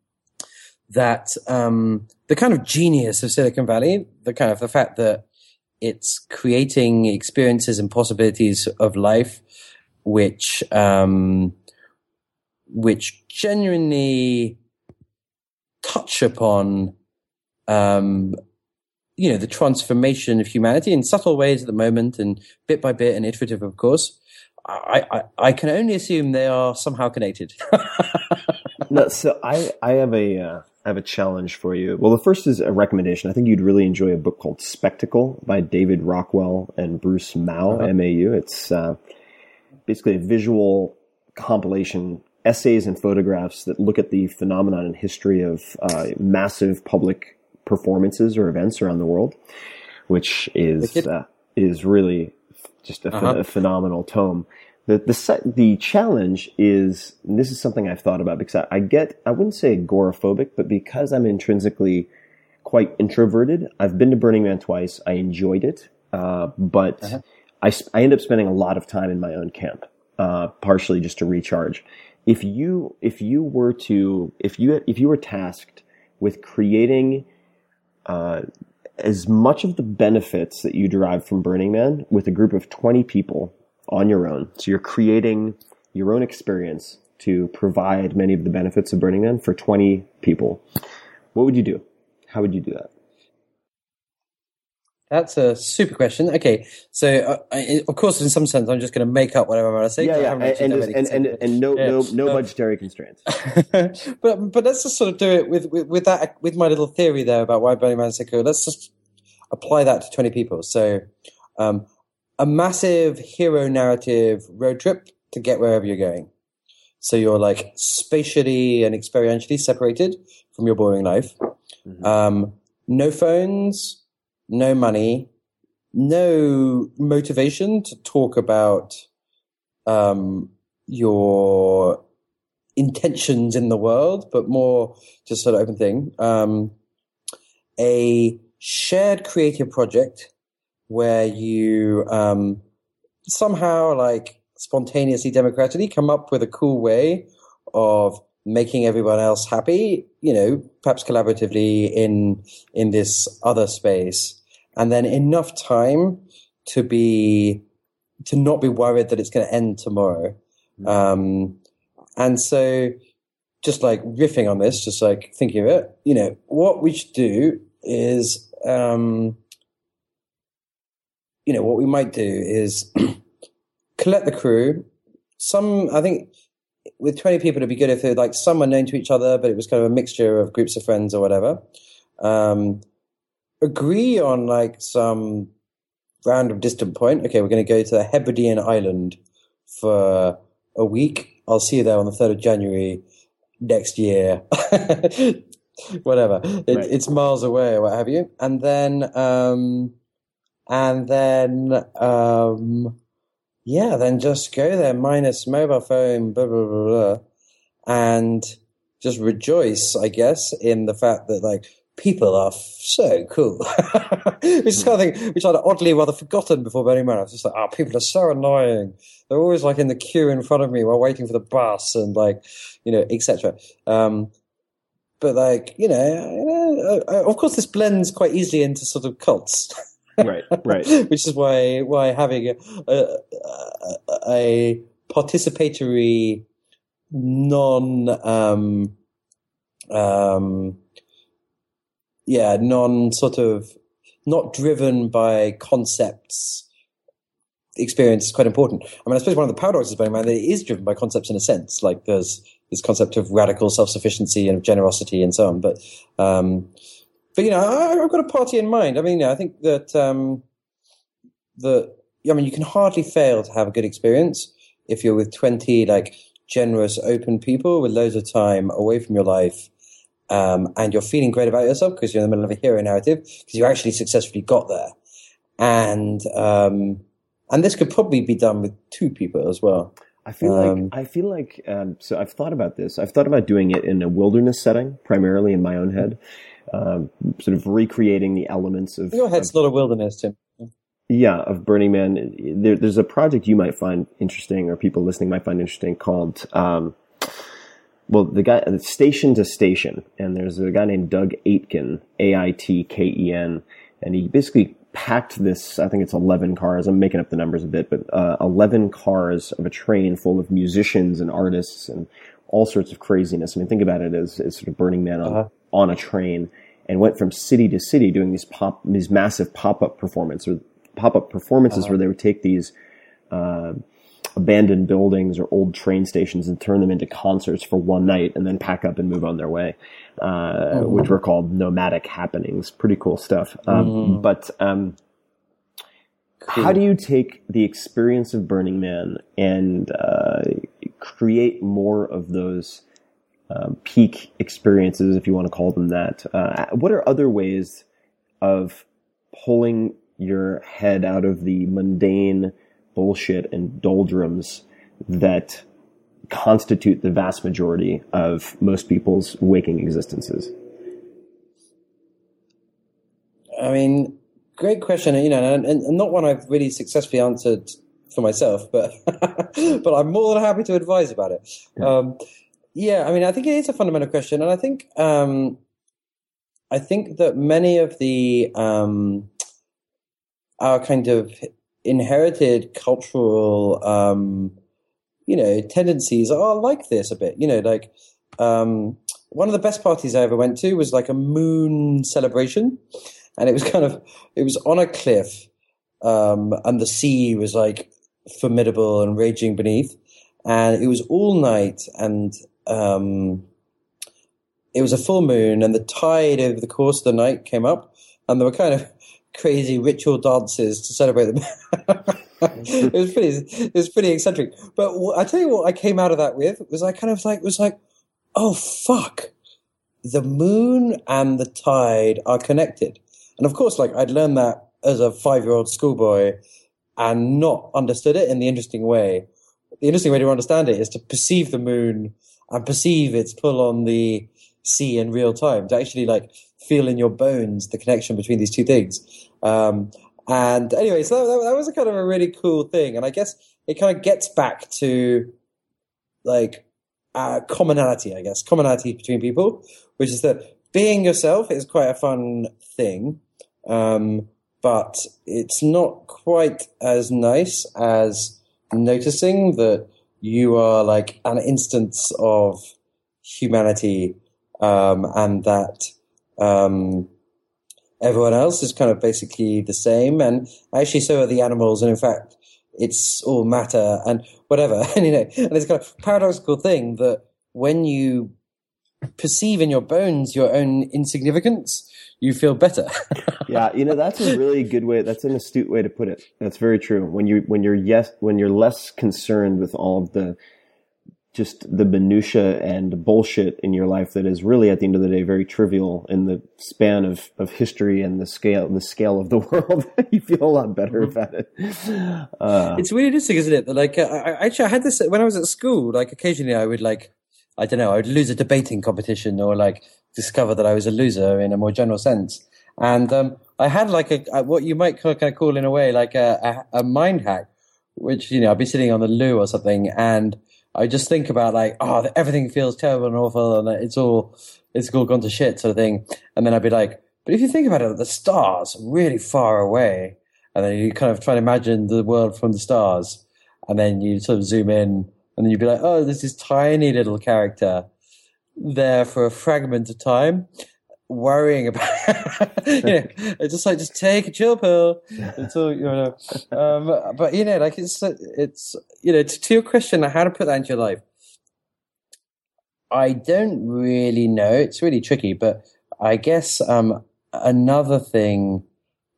that, um, the kind of genius of Silicon Valley, the kind of the fact that it's creating experiences and possibilities of life, which, um, which genuinely touch upon, um, you know, the transformation of humanity in subtle ways at the moment and bit by bit and iterative, of course, I, I, I can only assume they are somehow connected. No, so I, I have a, uh, I have a challenge for you. Well, the first is a recommendation. I think you'd really enjoy a book called Spectacle by David Rockwell and Bruce Mau, uh-huh. M A U. It's, uh, basically a visual compilation, essays and photographs that look at the phenomenon and history of, uh, massive public performances or events around the world, which is uh, is really just a, ph- uh-huh. a phenomenal tome. The the se- the challenge is, and this is something I've thought about because I, I get I wouldn't say agoraphobic, but because I'm intrinsically quite introverted, I've been to Burning Man twice. I enjoyed it, uh, but uh-huh. I sp- I end up spending a lot of time in my own camp, uh, partially just to recharge. If you if you were to if you if you were tasked with creating Uh, as much of the benefits that you derive from Burning Man with a group of twenty people on your own. So you're creating your own experience to provide many of the benefits of Burning Man for twenty people. What would you do? How would you do that? That's a super question. Okay. So, uh, I, of course, in some sense, I'm just going to make up whatever I want to say. Yeah, yeah. And, and, and, and no, yeah. no, no um, budgetary constraints. but, but let's just sort of do it with, with, with that, with my little theory there about why Burning Man is so cool. Let's just apply that to twenty people. So, um, a massive hero narrative road trip to get wherever you're going. So you're like spatially and experientially separated from your boring life. Mm-hmm. Um, no phones. No money, no motivation to talk about um, your intentions in the world, but more just sort of open thing. Um, a shared creative project where you um, somehow, like, spontaneously, democratically come up with a cool way of making everyone else happy, you know, perhaps collaboratively in in this other space. And then enough time to be to not be worried that it's going to end tomorrow. Mm-hmm. Um, and so just like riffing on this, just like thinking of it, you know, what we should do is, um, you know, what we might do is collect the crew. Some, I think with twenty people, it'd be good if they're like, some are known to each other, but it was kind of a mixture of groups of friends or whatever. Um, agree on like some random distant point. Okay, we're going to go to the Hebridean Island for a week. I'll see you there on the third of January next year. Whatever. It, right. It's miles away or what have you. And then, um, and then, um, yeah, then just go there minus mobile phone, blah, blah, blah, blah. And just rejoice, I guess, in the fact that like, people are f- so cool. Which is kind of thing which I'd oddly rather forgotten before Burning Man. I was just like, oh, people are so annoying. They're always like in the queue in front of me while waiting for the bus and like, you know, et cetera. Um, but like, you know, I, I, of course this blends quite easily into sort of cults. Right, right. Which is why why having a, a, a participatory non... Um, um, Yeah, non sort of not driven by concepts experience is quite important. I mean, I suppose one of the paradoxes of Burning Man that it is driven by concepts in a sense. Like there's this concept of radical self sufficiency and of generosity and so on. But um, but you know, I, I've got a party in mind. I mean, you know, I think that um, the I mean, you can hardly fail to have a good experience if you're with twenty like generous, open people with loads of time away from your life. Um, and you're feeling great about yourself because you're in the middle of a hero narrative because you actually successfully got there. And, um, and this could probably be done with two people as well. I feel um, like, I feel like, um, so I've thought about this. I've thought about doing it in a wilderness setting, primarily in my own head, um, sort of recreating the elements of. Your head's of, not a wilderness, Tim. Yeah, of Burning Man. There, there's a project you might find interesting or people listening might find interesting called, um, Well, the guy, Station to Station, and there's a guy named Doug Aitken, A I T K E N, and he basically packed this, I think it's eleven cars, I'm making up the numbers a bit, but uh, eleven cars of a train full of musicians and artists and all sorts of craziness. I mean, think about it as, as sort of Burning Man on, uh-huh. on a train, and went from city to city doing these pop, these massive pop-up performances, or pop-up performances uh-huh. where they would take these, uh, abandoned buildings or old train stations and turn them into concerts for one night and then pack up and move on their way, uh, mm-hmm. which were called nomadic happenings. Pretty cool stuff. Um, mm. But um, cool. How do you take the experience of Burning Man and uh, create more of those uh, peak experiences, if you want to call them that? Uh, what are other ways of pulling your head out of the mundane bullshit and doldrums that constitute the vast majority of most people's waking existences? I mean, great question, you know, and, and not one I've really successfully answered for myself, but but I'm more than happy to advise about it. Yeah. Um, yeah, I mean, I think it is a fundamental question, and I think um, I think that many of the um, our kind of inherited cultural, um, you know, tendencies are like this a bit. You know, like um, one of the best parties I ever went to was like a moon celebration, and it was kind of it was on a cliff, um, and the sea was like formidable and raging beneath, and it was all night, and um, it was a full moon, and the tide over the course of the night came up, and there were kind of crazy ritual dances to celebrate them. it was pretty, it was pretty eccentric. But I tell you what, I came out of that with was I kind of like was like, oh fuck, the moon and the tide are connected. And of course, like I'd learned that as a five-year-old schoolboy and not understood it in the interesting way. The interesting way to understand it is to perceive the moon and perceive its pull on the sea in real time. To actually like feel in your bones the connection between these two things. Um, And anyway, so that, that was a kind of a really cool thing. And I guess it kind of gets back to like uh, commonality, I guess, commonality between people, which is that being yourself is quite a fun thing. Um, but it's not quite as nice as noticing that you are like an instance of humanity, um, and that, um, everyone else is kind of basically the same, and actually so are the animals, and in fact it's all matter and whatever. And you know, and it's kind of paradoxical thing that when you perceive in your bones your own insignificance, you feel better. Yeah, you know, that's a really good way, that's an astute way to put it. That's very true. When you when you're yes when you're less concerned with all of the just the minutia and bullshit in your life that is really at the end of the day very trivial in the span of, of history and the scale the scale of the world. You feel a lot better about it. Uh, it's really interesting, isn't it? Like, uh, I, actually, I had this when I was at school. Like, occasionally, I would like, I don't know, I would lose a debating competition or like discover that I was a loser in a more general sense. And um, I had like a, a what you might kind of call in a way like a, a, a mind hack, which, you know, I'd be sitting on the loo or something and I just think about like, oh, everything feels terrible and awful and it's all, it's all gone to shit sort of thing. And then I'd be like, but if you think about it, the stars are really far away. And then you kind of try to imagine the world from the stars. And then you sort of zoom in and then you'd be like, oh, this is tiny little character there for a fragment of time worrying about, you know, it's just like, just take a chill pill. It's all, you know, um, but you know, like it's, it's, you know, to, to your question, how to put that into your life, I don't really know. It's really tricky, but I guess, um, another thing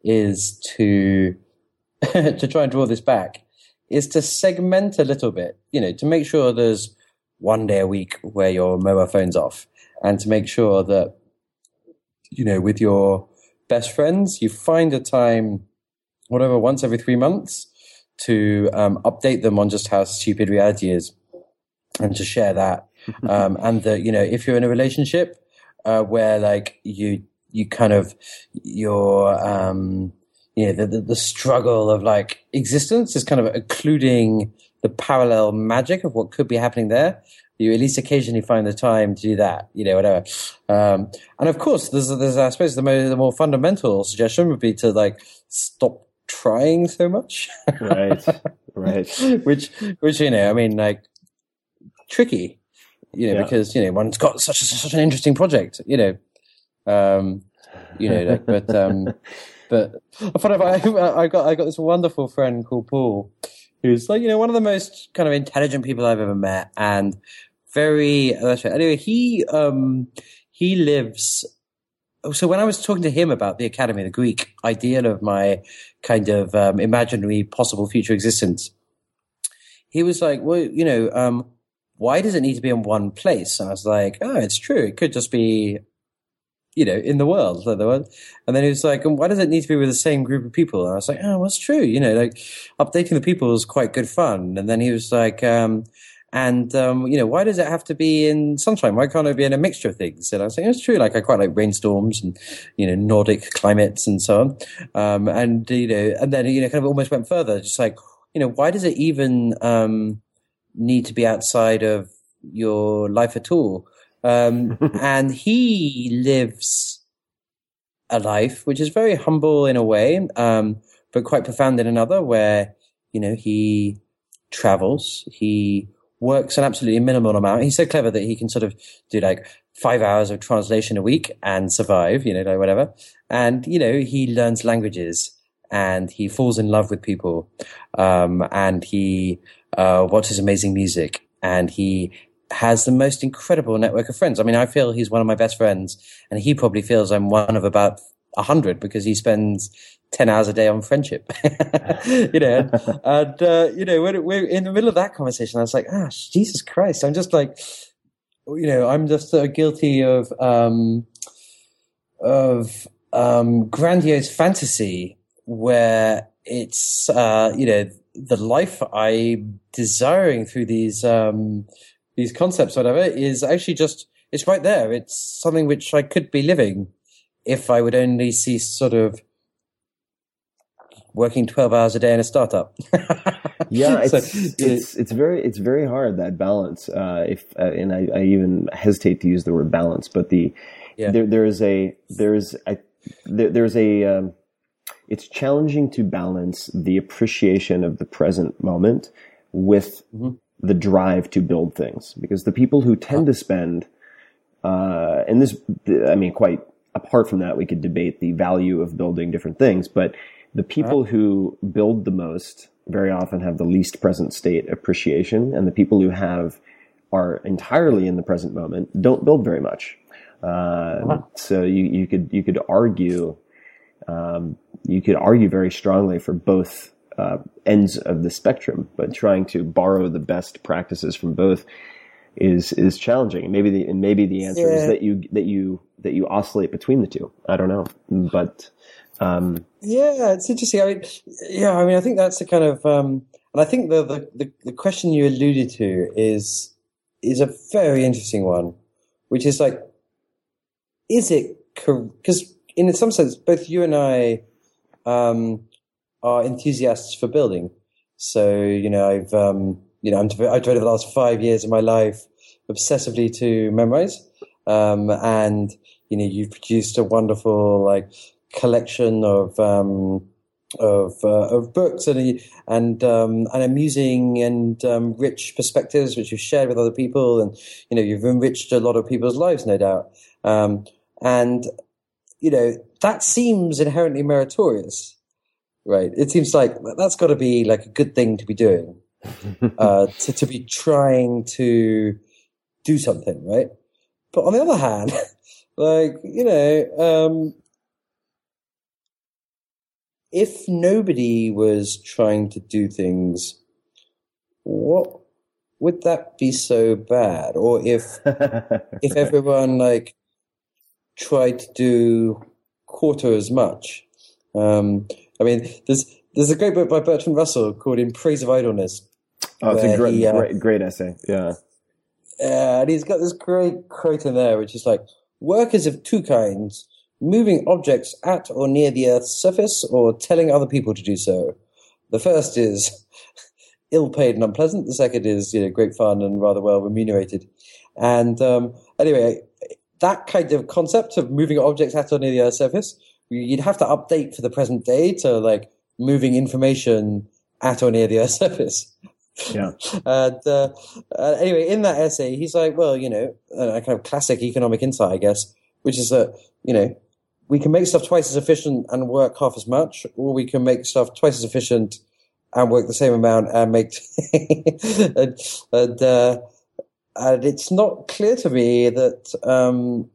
is to, to try and draw this back is to segment a little bit, you know, to make sure there's one day a week where your mobile phone's off and to make sure that, you know, with your best friends, you find a time, whatever, once every three months to um, update them on just how stupid reality is and to share that. um, and that, you know, if you're in a relationship uh, where like you, you kind of, your, um, you know, the, the, the struggle of like existence is kind of occluding the parallel magic of what could be happening there. You at least occasionally find the time to do that, you know, whatever. Um, and of course, there's, there's, I suppose the more, the more fundamental suggestion would be to like stop trying so much. Right, right. Which, which, you know, I mean, like tricky, you know, yeah. Because, you know, one's got such a, such an interesting project, you know, um, you know, like, but, um, but I, I got, I got this wonderful friend called Paul, who's like, you know, one of the most kind of intelligent people I've ever met and very, that's right. Anyway, he, um, he lives. So when I was talking to him about the academy, the Greek ideal of my kind of, um, imaginary possible future existence, he was like, well, you know, um, why does it need to be in one place? And I was like, oh, it's true. It could just be, you know, in the world. And then he was like, and why does it need to be with the same group of people? And I was like, oh, that's true. You know, like updating the people is quite good fun. And then he was like, um, and, um, you know, why does it have to be in sunshine? Why can't it be in a mixture of things? And I was like, it's true. Like I quite like rainstorms and, you know, Nordic climates and so on. Um, and, you know, and then, you know, kind of almost went further, just like, you know, why does it even, um, need to be outside of your life at all? Um, and he lives a life which is very humble in a way, um, but quite profound in another where, you know, he travels, he works an absolutely minimal amount. He's so clever that he can sort of do like five hours of translation a week and survive, you know, like whatever. And, you know, he learns languages and he falls in love with people. Um, and he, uh, watches amazing music and he has the most incredible network of friends. I mean, I feel he's one of my best friends and he probably feels I'm one of about a hundred because he spends ten hours a day on friendship, you know, and, uh, you know, we're, we're in the middle of that conversation. I was like, ah, Jesus Christ. I'm just like, you know, I'm just so guilty of, um, of, um, grandiose fantasy where it's, uh, you know, the life I'm desiring through these, um, these concepts, whatever, is actually just, it's right there. It's something which I could be living if I would only cease sort of working twelve hours a day in a startup. Yeah, it's, so, it's it's very it's very hard, that balance. Uh, if uh, and I, I even hesitate to use the word balance, but the yeah. there there is a there is a there, there's a um, it's challenging to balance the appreciation of the present moment with mm-hmm. the drive to build things, because the people who tend huh. to spend uh, and this I mean quite. Apart from that, we could debate the value of building different things, but the people uh-huh. who build the most very often have the least present state appreciation, and the people who have are entirely in the present moment don't build very much. Uh, uh-huh. So you, you could you could argue um, you could argue very strongly for both uh, ends of the spectrum, but trying to borrow the best practices from both is is challenging. And maybe the and maybe the answer yeah. is that you that you that you oscillate between the two. I don't know, but um, yeah, it's interesting. I mean, yeah, I mean, I think that's the kind of, um, and I think the, the the the question you alluded to is is a very interesting one, which is like, is it because in some sense both you and I um, are enthusiasts for building. So you know, I've um, you know, I'm I've devoted the last five years of my life obsessively to Memrise. Um, and, you know, you've produced a wonderful, like, collection of, um, of, uh, of books and, and, um, and amusing and, um, rich perspectives, which you've shared with other people. And, you know, you've enriched a lot of people's lives, no doubt. Um, and, you know, that seems inherently meritorious, right? It seems like that's got to be like a good thing to be doing, uh, to, to be trying to do something, right? But on the other hand, like, you know, um, if nobody was trying to do things, what would that be so bad? Or if right. if everyone, like, tried to do quarter as much? Um, I mean, there's there's a great book by Bertrand Russell called In Praise of Idleness. Oh, it's a great, he, uh, great, great essay, yeah. Uh, and he's got this great quote in there, which is like, workers of two kinds, moving objects at or near the Earth's surface or telling other people to do so. The first is ill-paid and unpleasant. The second is, you know, great fun and rather well remunerated. And um, anyway, that kind of concept of moving objects at or near the Earth's surface, you'd have to update for the present day to, like, moving information at or near the Earth's surface. Yeah. And, uh, uh, anyway, in that essay, he's like, well, you know, a kind of classic economic insight, I guess, which is that, you know, we can make stuff twice as efficient and work half as much, or we can make stuff twice as efficient and work the same amount and make. T- and, and, uh, and it's not clear to me that um,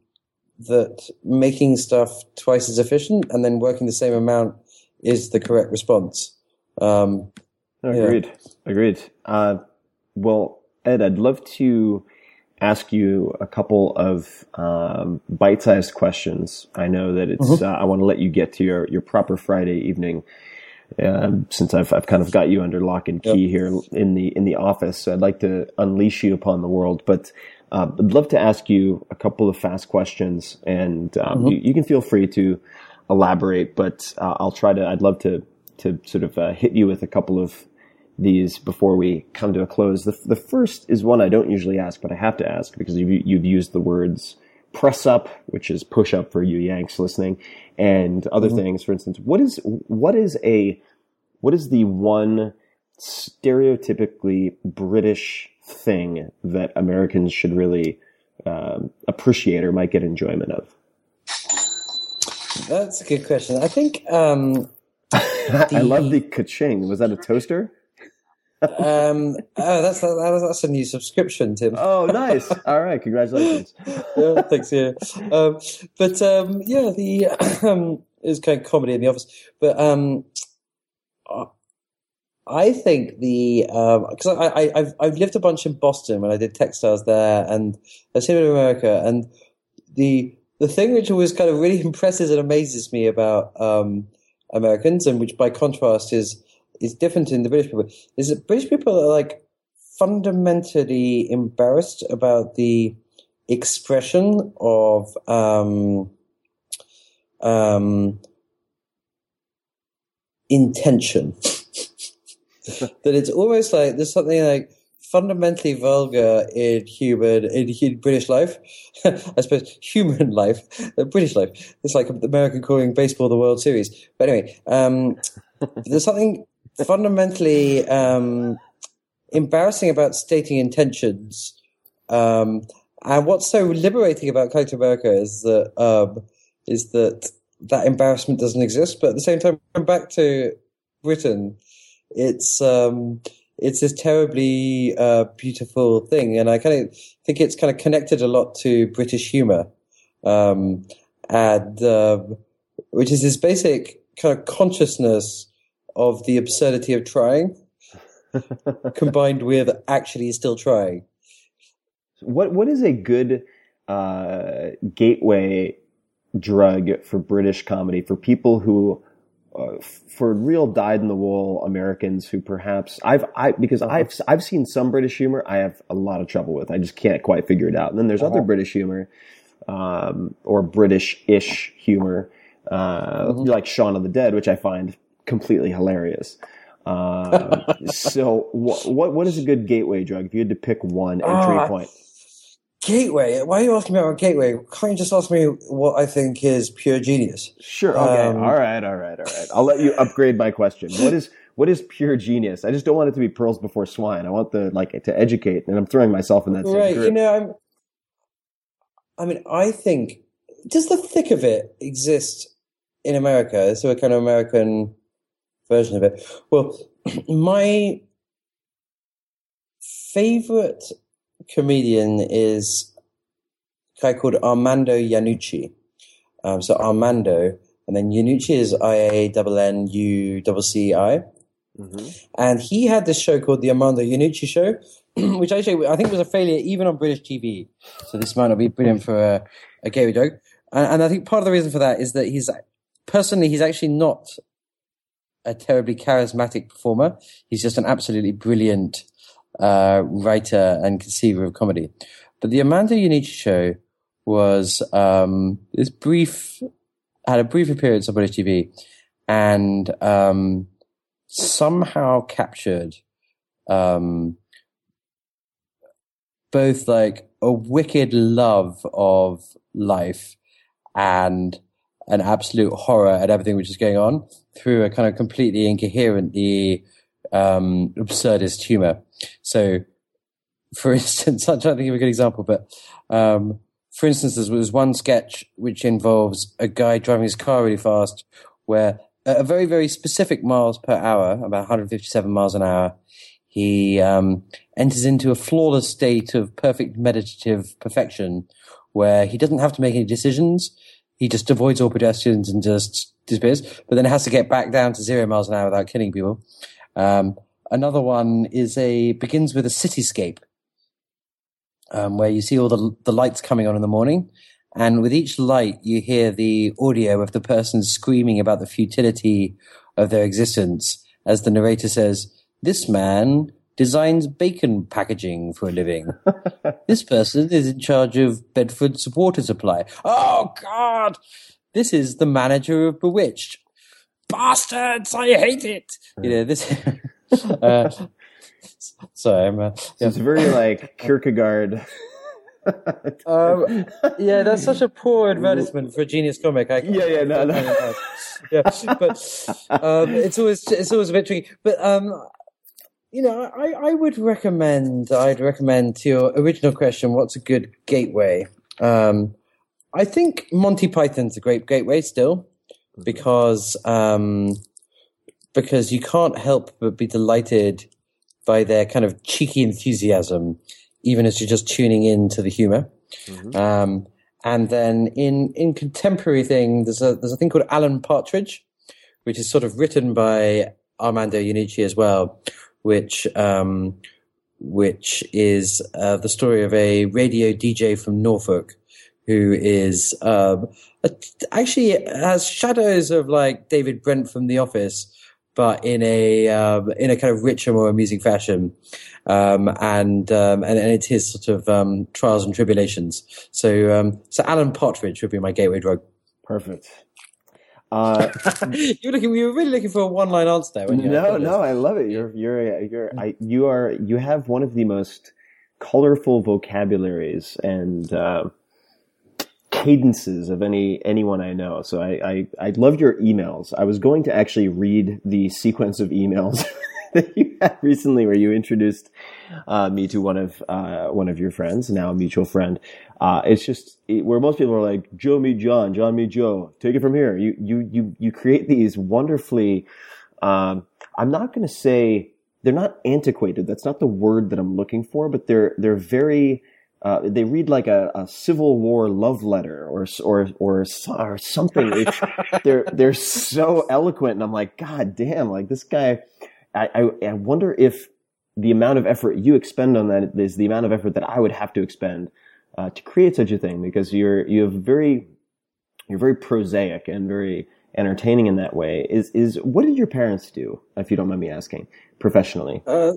that making stuff twice as efficient and then working the same amount is the correct response. Um, Agreed. Yeah. Agreed. Uh, well, Ed, I'd love to ask you a couple of um, bite-sized questions. I know that it's. Mm-hmm. Uh, I want to let you get to your, your proper Friday evening, um, since I've I've kind of got you under lock and key yep. here in the in the office. So I'd like to unleash you upon the world, but uh, I'd love to ask you a couple of fast questions, and um, mm-hmm. you, you can feel free to elaborate. But uh, I'll try to. I'd love to to sort of uh, hit you with a couple of these before we come to a close. The, the first is one I don't usually ask, but I have to ask because you've, you've used the words press up, which is push up for you Yanks listening, and other mm-hmm. things. For instance, what is, what is a, what is the one stereotypically British thing that Americans should really um, appreciate or might get enjoyment of? That's a good question. I think, um, the, I love the ka-ching. Was that a toaster? Um, oh, that's that, that's a new subscription, Tim. Oh, nice! All right, congratulations. Yeah, thanks. Yeah, um, but um, yeah, the um, it was kind of comedy in the office. But um, I think the because um, I, I I've I've lived a bunch in Boston when I did textiles there, and I've seen it in America. And the the thing which always kind of really impresses and amazes me about um, Americans, and which by contrast is is different in the British people, is that British people are like fundamentally embarrassed about the expression of um, um, intention. That it's almost like there's something like fundamentally vulgar in human, in, in British life. I suppose human life, British life. It's like America calling baseball the World Series. But anyway, um, there's something fundamentally um, embarrassing about stating intentions. Um, and what's so liberating about Coming to America is that um, is that that embarrassment doesn't exist. But at the same time, going back to Britain, it's um, it's this terribly uh, beautiful thing, and I kind of think it's kind of connected a lot to British humour, um, and uh, which is this basic kind of consciousness of the absurdity of trying, combined with actually still trying. What what is a good uh, gateway drug for British comedy, for people who? Uh, for real dyed-in-the-wool Americans who perhaps I've I because uh-huh. I've I've seen some British humor I have a lot of trouble with. I just can't quite figure it out. And then there's uh-huh. other British humor, um, or British-ish humor, uh, mm-hmm. like Shaun of the Dead, which I find completely hilarious. Um, so wh- what what is a good gateway drug if you had to pick one entry uh, point? Gateway? Why are you asking me about gateway? Can't you just ask me what I think is pure genius? Sure. Okay. Um, all right. All right. All right. I'll let you upgrade my question. What is what is pure genius? I just don't want it to be pearls before swine. I want the like to educate, and I'm throwing myself in that same right. group. You know, I'm, I mean, I think does the thick of it exist in America? Is there a kind of American version of it? Well, my favorite comedian is a guy called Armando Iannucci. Um, so Armando, and then Iannucci is I A N N U C C I. Mm-hmm. And he had this show called The Armando Iannucci Show, which actually I think was a failure even on British T V. So this might not be brilliant for a, a gateway joke. And, and I think part of the reason for that is that he's, personally, he's actually not a terribly charismatic performer. He's just an absolutely brilliant Uh, writer and conceiver of comedy. But the Armando Iannucci Show was um, this brief, had a brief appearance on British T V, and um, somehow captured um, both like a wicked love of life and an absolute horror at everything which is going on through a kind of completely incoherently um, absurdist humor. So, for instance, I'm trying to give a good example, but um, for instance, there was one sketch which involves a guy driving his car really fast, where at a very, very specific miles per hour, about one hundred fifty-seven miles an hour, he um, enters into a flawless state of perfect meditative perfection, where he doesn't have to make any decisions. He just avoids all pedestrians and just disappears, but then has to get back down to zero miles an hour without killing people. Um, Another one is a begins with a cityscape, um, where you see all the the lights coming on in the morning, and with each light you hear the audio of the person screaming about the futility of their existence as the narrator says, "This man designs bacon packaging for a living. This person is in charge of Bedford's water supply. Oh God! This is the manager of Bewitched. Bastards! I hate it." You know this. Uh, sorry, I'm. Uh, yeah. It's very like Kierkegaard. um, yeah, that's such a poor advertisement for a genius comic. I yeah, yeah, no, no. yeah, but um, it's always it's always a bit tricky. But um, you know, I, I would recommend I'd recommend to your original question, what's a good gateway? Um, I think Monty Python's a great gateway still, because. Um, Because you can't help but be delighted by their kind of cheeky enthusiasm, even as you're just tuning in to the humor. Mm-hmm. Um, and then in, in contemporary thing, there's a, there's a thing called Alan Partridge, which is sort of written by Armando Iannucci as well, which, um, which is, uh, the story of a radio D J from Norfolk who is, um, a, actually has shadows of like David Brent from The Office, but in a um, in a kind of richer, more amusing fashion, um, and, um, and and it's his sort of um, trials and tribulations. So um, so Alan Partridge would be my gateway drug. Perfect. Uh, you're looking. You were really looking for a one-line answer there, weren't you? No, no, I love it. You're, you're, you're. I, you are. You have one of the most colorful vocabularies and uh, cadences of any anyone I know. So I, I, I loved your emails. I was going to actually read the sequence of emails that you had recently, where you introduced uh, me to one of uh, one of your friends, now a mutual friend. Uh, it's just it, where most people are like, Joe meet John, John meet Joe. Take it from here. You you you you create these wonderfully. Um, I'm not going to say they're not antiquated. That's not the word that I'm looking for, but they're they're very. Uh, they read like a, a Civil War love letter or or or, or something. It's, they're they're so eloquent, and I'm like, God damn! Like this guy. I, I wonder if the amount of effort you expend on that is the amount of effort that I would have to expend uh, to create such a thing, because you're you have very you're very prosaic and very entertaining in that way. Is is what did your parents do, if you don't mind me asking, professionally? Uh,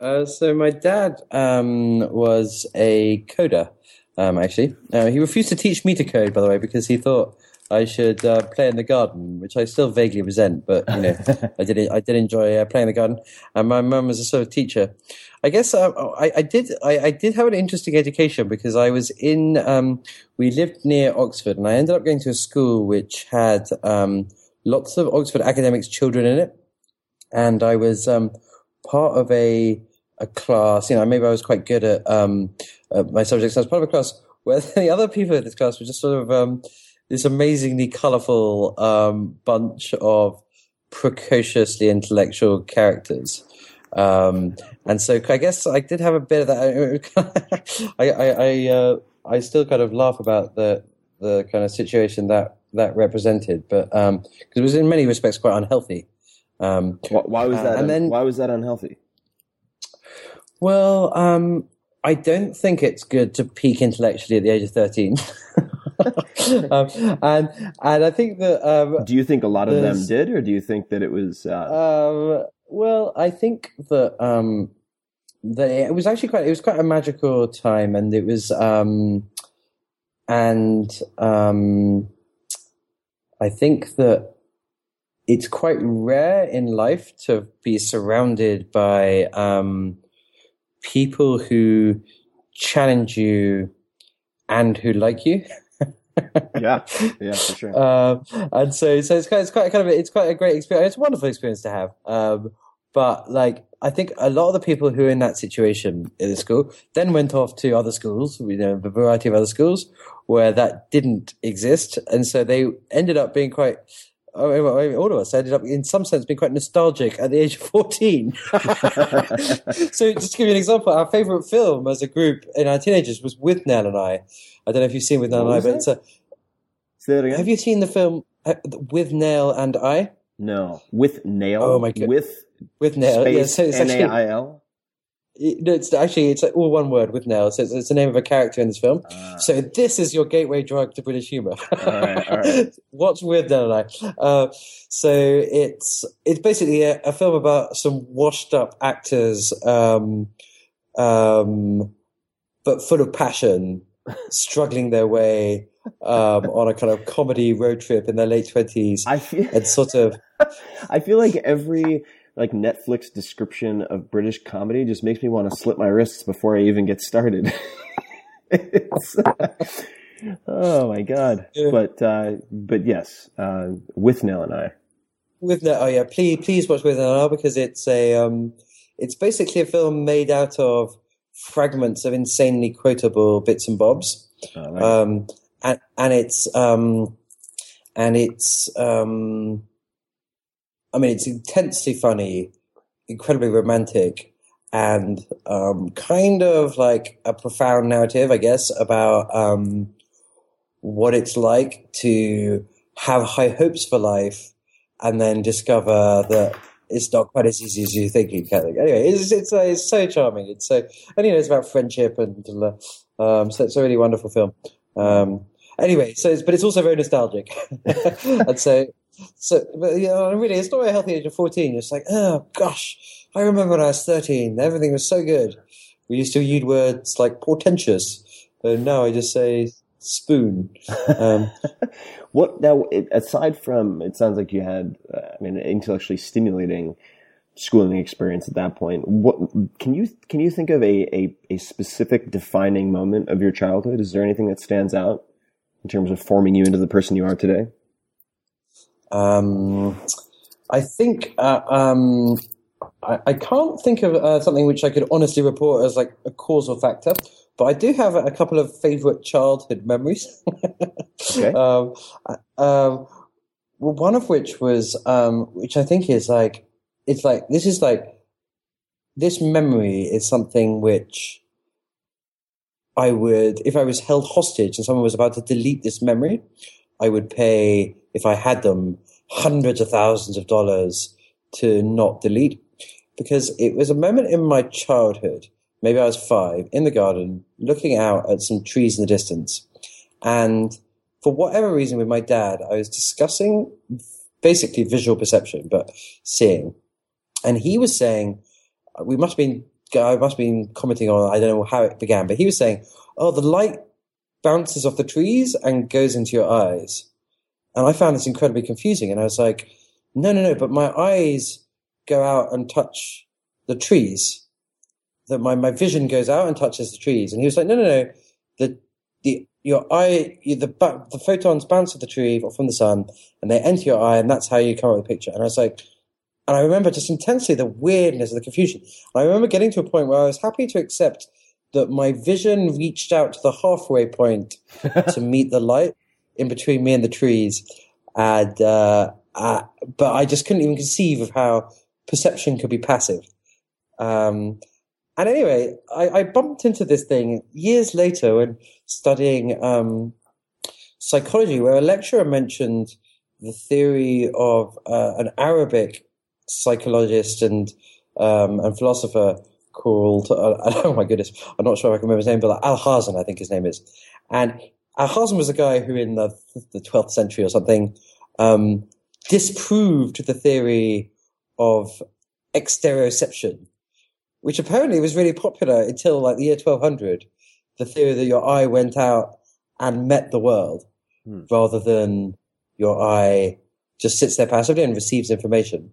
uh, so my dad um, was a coder. Um, actually, uh, he refused to teach me to code, by the way, because he thought I should uh, play in the garden, which I still vaguely resent, but you know, I did. I did enjoy uh, playing in the garden, and my mum was a sort of teacher. I guess I, I, I did. I, I did have an interesting education because I was in. Um, we lived near Oxford, and I ended up going to a school which had um, lots of Oxford academics' children in it, and I was um, part of a a class. You know, maybe I was quite good at um, uh, my subjects. I was part of a class where the other people in this class were just sort of. Um, This amazingly colourful um, bunch of precociously intellectual characters, um, and so I guess I did have a bit of that. I I I, uh, I still kind of laugh about the the kind of situation that that represented, but because um, it was in many respects quite unhealthy. Um, why, why was that? Uh, un- then, why was that unhealthy? Well, um, I don't think it's good to peak intellectually at the age of thirteen. um, and and I think that. Um, do you think a lot of them did, or do you think that it was? Uh... Um, well, I think that um, that it was actually quite. It was quite a magical time, and it was. Um, and um, I think that it's quite rare in life to be surrounded by um, people who challenge you and who like you. yeah, yeah, for sure. Um, and so, so it's quite, it's quite kind of, a, it's quite a great experience. It's a wonderful experience to have. Um, but like, I think a lot of the people who were in that situation in the school then went off to other schools, you know, a variety of other schools where that didn't exist, and so they ended up being quite. I mean, all of us ended up, in some sense, being quite nostalgic at the age of fourteen. So just to give you an example, our favourite film as a group in our teenagers was Withnail and I. I don't know if you've seen Withnail and I, but it? it's a... Say that again. Have you seen the film Withnail and I? No. Withnail? Oh, my God. With, with nail. Space yeah, so N A I L? It, no, it's actually it's like all one word with nails. So it's, it's the name of a character in this film. Uh, so this is your gateway drug to British humour. All right, all right. Watch Withnail and I. Uh, so it's it's basically a, a film about some washed up actors, um, um, but full of passion, struggling their way um, on a kind of comedy road trip in their late twenties. I feel and sort of. I feel like every. Like Netflix description of British comedy just makes me want to slip my wrists before I even get started. It's, oh my God. Yeah. But, uh, but yes, uh, Withnail and I. Withnail, oh yeah, please, please watch Withnail and I because it's a, um, it's basically a film made out of fragments of insanely quotable bits and bobs. Oh, right. Um, and, and it's, um, and it's, um, I mean, it's intensely funny, incredibly romantic, and um, kind of like a profound narrative, I guess, about um, what it's like to have high hopes for life and then discover that it's not quite as easy as you think it can. Anyway, it's it's, uh, it's so charming. It's so, and you know, it's about friendship, and uh, um, so it's a really wonderful film. Um, anyway, so it's, but it's also very nostalgic, and so. So, but, you know, really, it's not a healthy age of fourteen. It's like, oh, gosh, I remember when I was thirteen. Everything was so good. We used to use words like portentous. And now I just say spoon. Um, what now? It, aside from, it sounds like you had, uh, I mean, intellectually stimulating schooling experience at that point. What can you can you think of a, a a specific defining moment of your childhood? Is there anything that stands out in terms of forming you into the person you are today? Um, I think uh, um, I, I can't think of uh, something which I could honestly report as like a causal factor, but I do have a couple of favorite childhood memories. Okay. Um, um, well, one of which was, um, which I think is like, it's like, this is like, this memory is something which I would, if I was held hostage and someone was about to delete this memory, I would pay, if I had them, hundreds of thousands of dollars to not delete, because it was a moment in my childhood, maybe I was five, in the garden, looking out at some trees in the distance. And for whatever reason with my dad, I was discussing basically visual perception, but seeing. And he was saying, we must have been, I must have been commenting on, I don't know how it began, but he was saying, oh, the light bounces off the trees and goes into your eyes. And I found this incredibly confusing. And I was like, no, no, no, but my eyes go out and touch the trees. That my, my vision goes out and touches the trees. And he was like, no, no, no, the, the, your eye, the, the photons bounce off the tree from the sun and they enter your eye, and that's how you come up with the picture. And I was like, and I remember just intensely the weirdness of the confusion. And I remember getting to a point where I was happy to accept that my vision reached out to the halfway point to meet the light in between me and the trees. And, uh, Uh, but I just couldn't even conceive of how perception could be passive. Um, and anyway, I, I bumped into this thing years later when studying um, psychology, where a lecturer mentioned the theory of uh, an Arabic psychologist and um, and philosopher called, uh, oh my goodness, I'm not sure if I can remember his name, but Alhazen, I think his name is. And Alhazen was a guy who in the, the twelfth century or something um, – disproved the theory of exteroception, which apparently was really popular until like the year twelve hundred, the theory that your eye went out and met the world hmm. rather than your eye just sits there passively and receives information.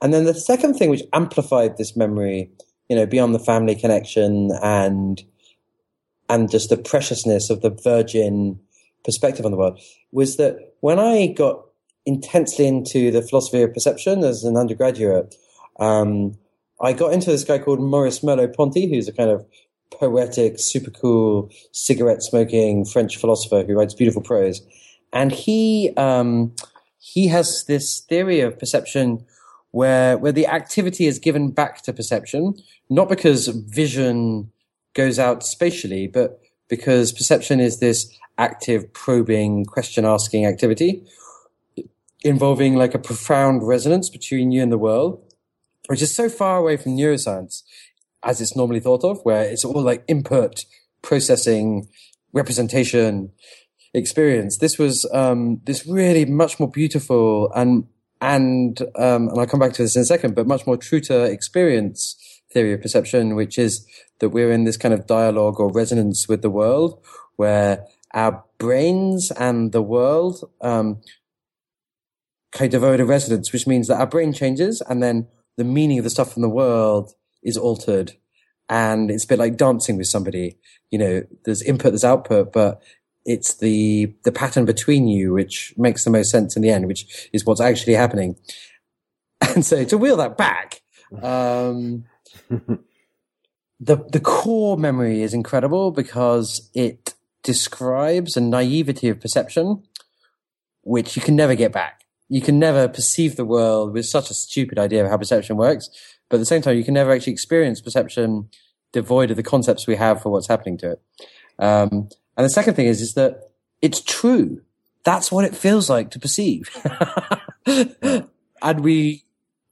And then the second thing which amplified this memory, you know, beyond the family connection and and just the preciousness of the virgin perspective on the world, was that when I got intensely into the philosophy of perception as an undergraduate, um, I got into this guy called Maurice Merleau-Ponty, who's a kind of poetic, super cool, cigarette-smoking French philosopher who writes beautiful prose. And he um, he has this theory of perception where where the activity is given back to perception, not because vision goes out spatially, but because perception is this active, probing, question-asking activity, involving like a profound resonance between you and the world, which is so far away from neuroscience as it's normally thought of, where it's all like input, processing, representation, experience. This was um, this really much more beautiful and and um, and I'll come back to this in a second, but much more true to experience theory of perception, which is that we're in this kind of dialogue or resonance with the world, where our brains and the world um, kind of over resonance, which means that our brain changes and then the meaning of the stuff in the world is altered. And it's a bit like dancing with somebody. You know, there's input, there's output, but it's the the pattern between you which makes the most sense in the end, which is what's actually happening. And so to wheel that back, um, the the core memory is incredible because it describes a naivety of perception which you can never get back. You can never perceive the world with such a stupid idea of how perception works, but at the same time, you can never actually experience perception devoid of the concepts we have for what's happening to it. Um, and the second thing is, is that it's true. That's what it feels like to perceive. And we,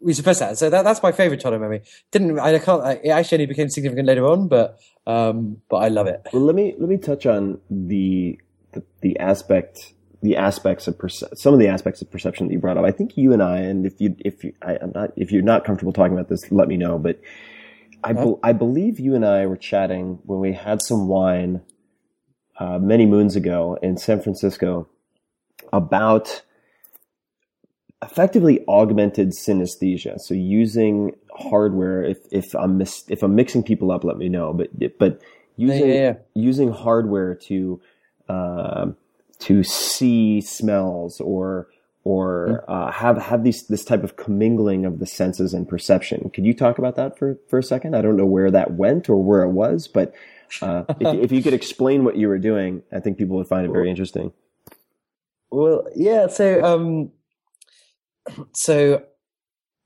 we suppress that. So that, that's my favorite childhood memory. Didn't, I can't, it actually only became significant later on, but, um, but I love it. Well, let me, let me touch on the, the, the aspect the aspects of perce- some of the aspects of perception that you brought up. I think you and I, and if you, if you, I, I'm not, if you're not comfortable talking about this, let me know. But I, be- I believe you and I were chatting when we had some wine, uh, many moons ago in San Francisco about effectively augmented synesthesia. So using hardware, if, if I'm mis- if I'm mixing people up, let me know. But but using yeah, yeah, yeah. using hardware to uh, to see smells or or uh, have have these this type of commingling of the senses and perception. Could you talk about that for, for a second? I don't know where that went or where it was, but uh, if, if you could explain what you were doing, I think people would find it very interesting. Well, yeah. So, um, so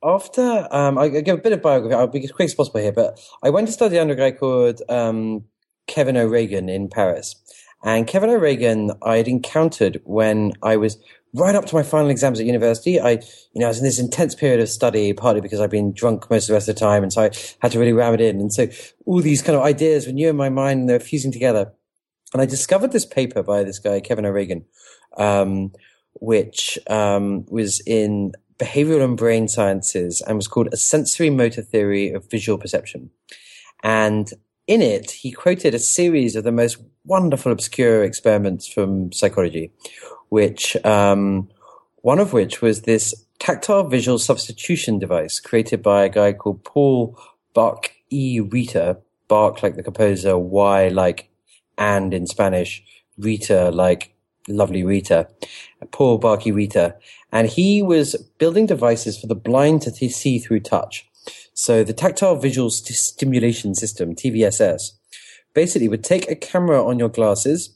after um, I give a bit of biography, I'll be as quick as possible here. But I went to study under a guy called um, Kevin O'Regan in Paris, and Kevin O'Regan I had encountered when I was. Right up to my final exams at university, I, you know, I was in this intense period of study, partly because I'd been drunk most of the rest of the time, and so I had to really ram it in. And so all these kind of ideas were new in my mind, and they were fusing together. And I discovered this paper by this guy, Kevin O'Regan, um, which um, was in Behavioral and Brain Sciences and was called A Sensory Motor Theory of Visual Perception. And in it, he quoted a series of the most wonderful, obscure experiments from psychology, which um, one of which was this tactile visual substitution device created by a guy called Paul Bach y Rita, Bach like the composer, Y like and in Spanish, Rita like lovely Rita, Paul Bach y Rita. And he was building devices for the blind to see through touch. So the tactile visual st- stimulation system, T V S S, basically would take a camera on your glasses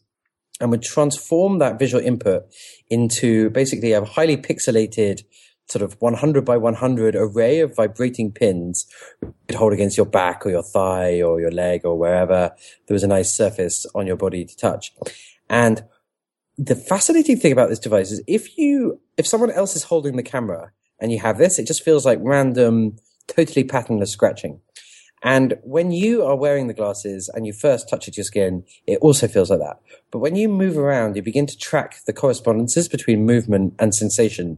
and would transform that visual input into basically a highly pixelated sort of one hundred by one hundred array of vibrating pins you could hold against your back or your thigh or your leg or wherever there was a nice surface on your body to touch. And the fascinating thing about this device is if you, if someone else is holding the camera and you have this, it just feels like random, totally patternless scratching. And when you are wearing the glasses and you first touch it to your skin, it also feels like that. But when you move around, you begin to track the correspondences between movement and sensation.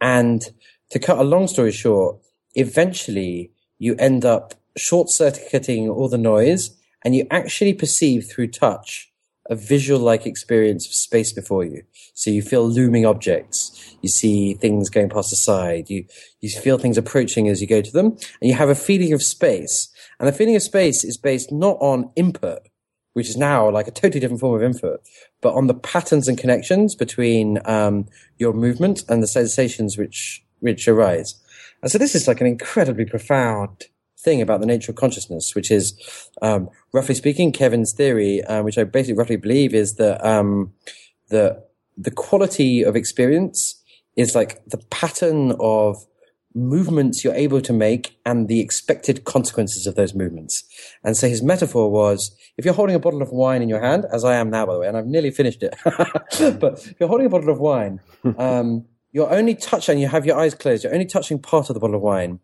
And to cut a long story short, eventually you end up short-circuiting all the noise and you actually perceive through touch a visual-like experience of space before you. So you feel looming objects. You see things going past the side. You, you feel things approaching as you go to them. And you have a feeling of space. And the feeling of space is based not on input, which is now like a totally different form of input, but on the patterns and connections between um, your movement and the sensations which which arise. And so this is like an incredibly profound thing about the nature of consciousness, which is, um, roughly speaking, Kevin's theory, uh, which I basically roughly believe is that um, the the quality of experience is like the pattern of movements you're able to make and the expected consequences of those movements. And so his metaphor was, if you're holding a bottle of wine in your hand, as I am now, by the way, and I've nearly finished it, but if you're holding a bottle of wine, um, you're only touching, you have your eyes closed, you're only touching part of the bottle of wine,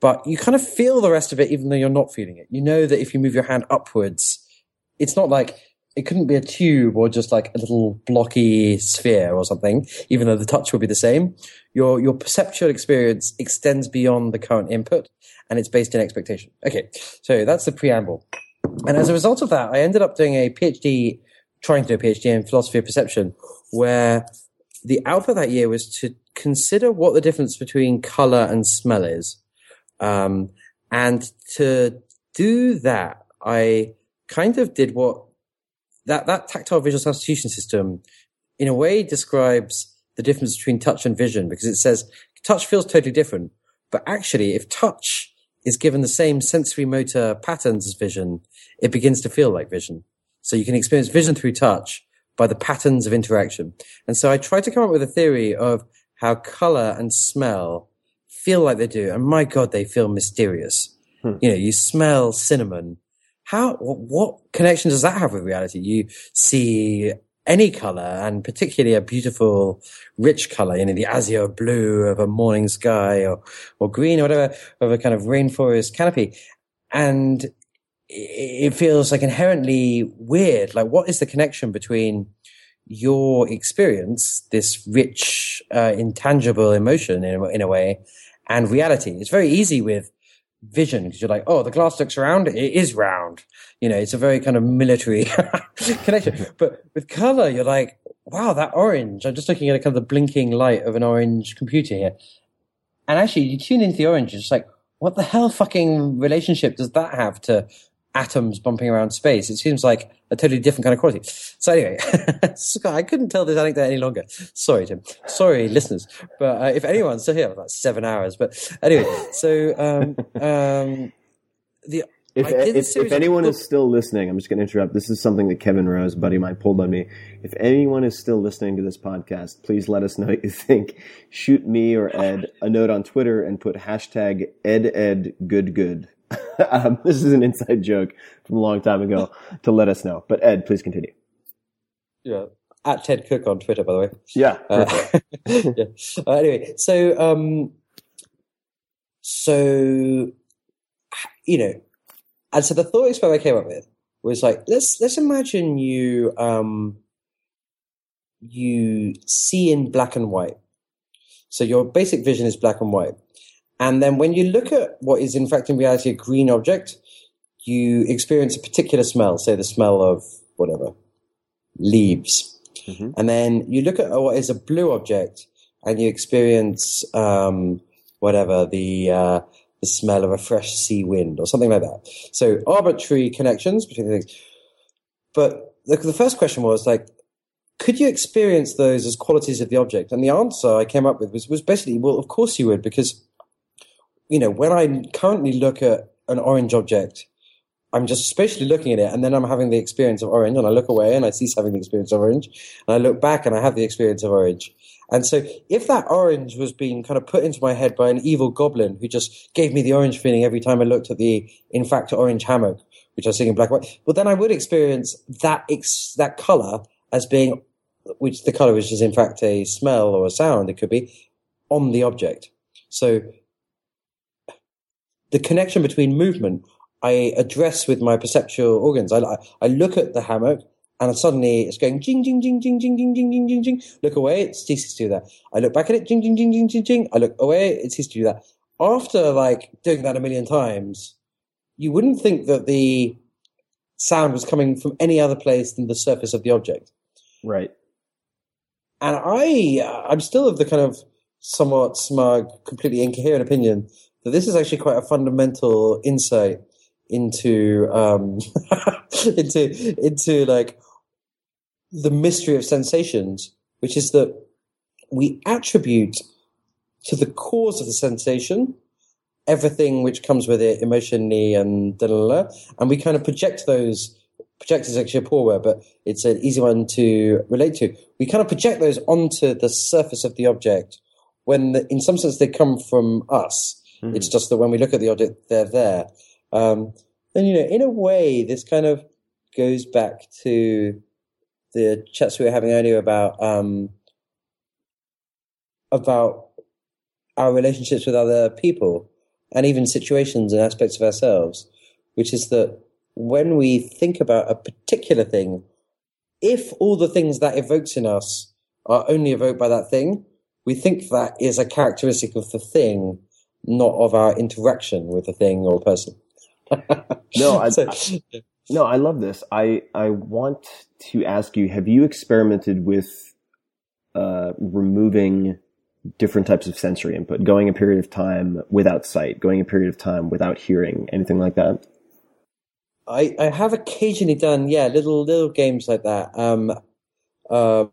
but you kind of feel the rest of it even though you're not feeling it. You know that if you move your hand upwards, it's not like, it couldn't be a tube or just like a little blocky sphere or something, even though the touch will be the same. Your your perceptual experience extends beyond the current input, and it's based in expectation. Okay, so that's the preamble. And as a result of that, I ended up doing a PhD, trying to do a PhD in philosophy of perception, where the output that year was to consider what the difference between color and smell is. Um, and to do that, I kind of did what That that tactile visual substitution system, in a way, describes the difference between touch and vision, because it says touch feels totally different. But actually, if touch is given the same sensory motor patterns as vision, it begins to feel like vision. So you can experience vision through touch by the patterns of interaction. And so I tried to come up with a theory of how color and smell feel like they do. And my God, they feel mysterious. Hmm. You know, you smell cinnamon. How, what connection does that have with reality? You see any color, and particularly a beautiful, rich color, you know, the azure blue of a morning sky or, or green or whatever, of a kind of rainforest canopy. And it feels like inherently weird. Like, what is the connection between your experience, this rich, uh, intangible emotion in a, in a way, and reality? It's very easy with vision, because you're like, oh, the glass looks round, it is round. You know, it's a very kind of military connection. But with color, you're like, wow, that orange. I'm just looking at kind of the blinking light of an orange computer here. And actually, you tune into the orange, it's like, what the hell fucking relationship does that have to atoms bumping around space? It seems like a totally different kind of quality. So anyway, I couldn't tell this anecdote any longer. Sorry, Tim. Sorry, listeners. But uh, if anyone's still here, about seven hours. But anyway, so um, um, the if, if, if anyone is still listening, I'm just going to interrupt. This is something that Kevin Rose, a buddy of mine, pulled on me. If anyone is still listening to this podcast, please let us know what you think. Shoot me or Ed a note on Twitter and put hashtag EdEdGoodGood. Um, this is an inside joke from a long time ago to let us know. But Ed, please continue. Yeah, at Ted Cook on Twitter, by the way. Yeah. Uh, yeah. Uh, anyway, so um, so you know, and so the thought experiment I came up with was like, let's let's imagine you um, you see in black and white. So your basic vision is black and white. And then when you look at what is, in fact, in reality, a green object, you experience a particular smell, say the smell of whatever, leaves. Mm-hmm. And then you look at what is a blue object and you experience um, whatever, the, uh, the smell of a fresh sea wind or something like that. So arbitrary connections between the things. But the, the first question was like, could you experience those as qualities of the object? And the answer I came up with was, was basically, well, of course you would, because you know, when I currently look at an orange object, I'm just spatially looking at it, and then I'm having the experience of orange, and I look away and I cease having the experience of orange, and I look back and I have the experience of orange. And so if that orange was being kind of put into my head by an evil goblin who just gave me the orange feeling every time I looked at the, in fact, orange hammock, which I was seeing in black and white, well, then I would experience that ex- that color as being, which the color which is in fact a smell or a sound, it could be, on the object. So the connection between movement, I address with my perceptual organs. I, I look at the hammock, and suddenly it's going jing, jing, jing, jing, jing, jing, jing, jing, jing, jing. Look away, it ceases to do that. I look back at it, jing, jing, jing, jing, jing, jing. I look away, it ceases to do that. After, like, doing that a million times, you wouldn't think that the sound was coming from any other place than the surface of the object. Right. And I, I'm still of the kind of somewhat smug, completely incoherent opinion that this is actually quite a fundamental insight into um, into into like the mystery of sensations, which is that we attribute to the cause of the sensation everything which comes with it emotionally and da da da, and we kind of project those. Project is actually a poor word, but it's an easy one to relate to. We kind of project those onto the surface of the object when, the, in some sense, they come from us. It's just that when we look at the object, they're there. Um, and, you know, in a way, this kind of goes back to the chats we were having earlier about um, about our relationships with other people and even situations and aspects of ourselves, which is that when we think about a particular thing, if all the things that evokes in us are only evoked by that thing, we think that is a characteristic of the thing, not of our interaction with a thing or a person. no, I, so, I, no, I love this. I, I want to ask you, have you experimented with uh, removing different types of sensory input, going a period of time without sight, going a period of time without hearing, anything like that? I, I have occasionally done, yeah, little little games like that. Um, uh,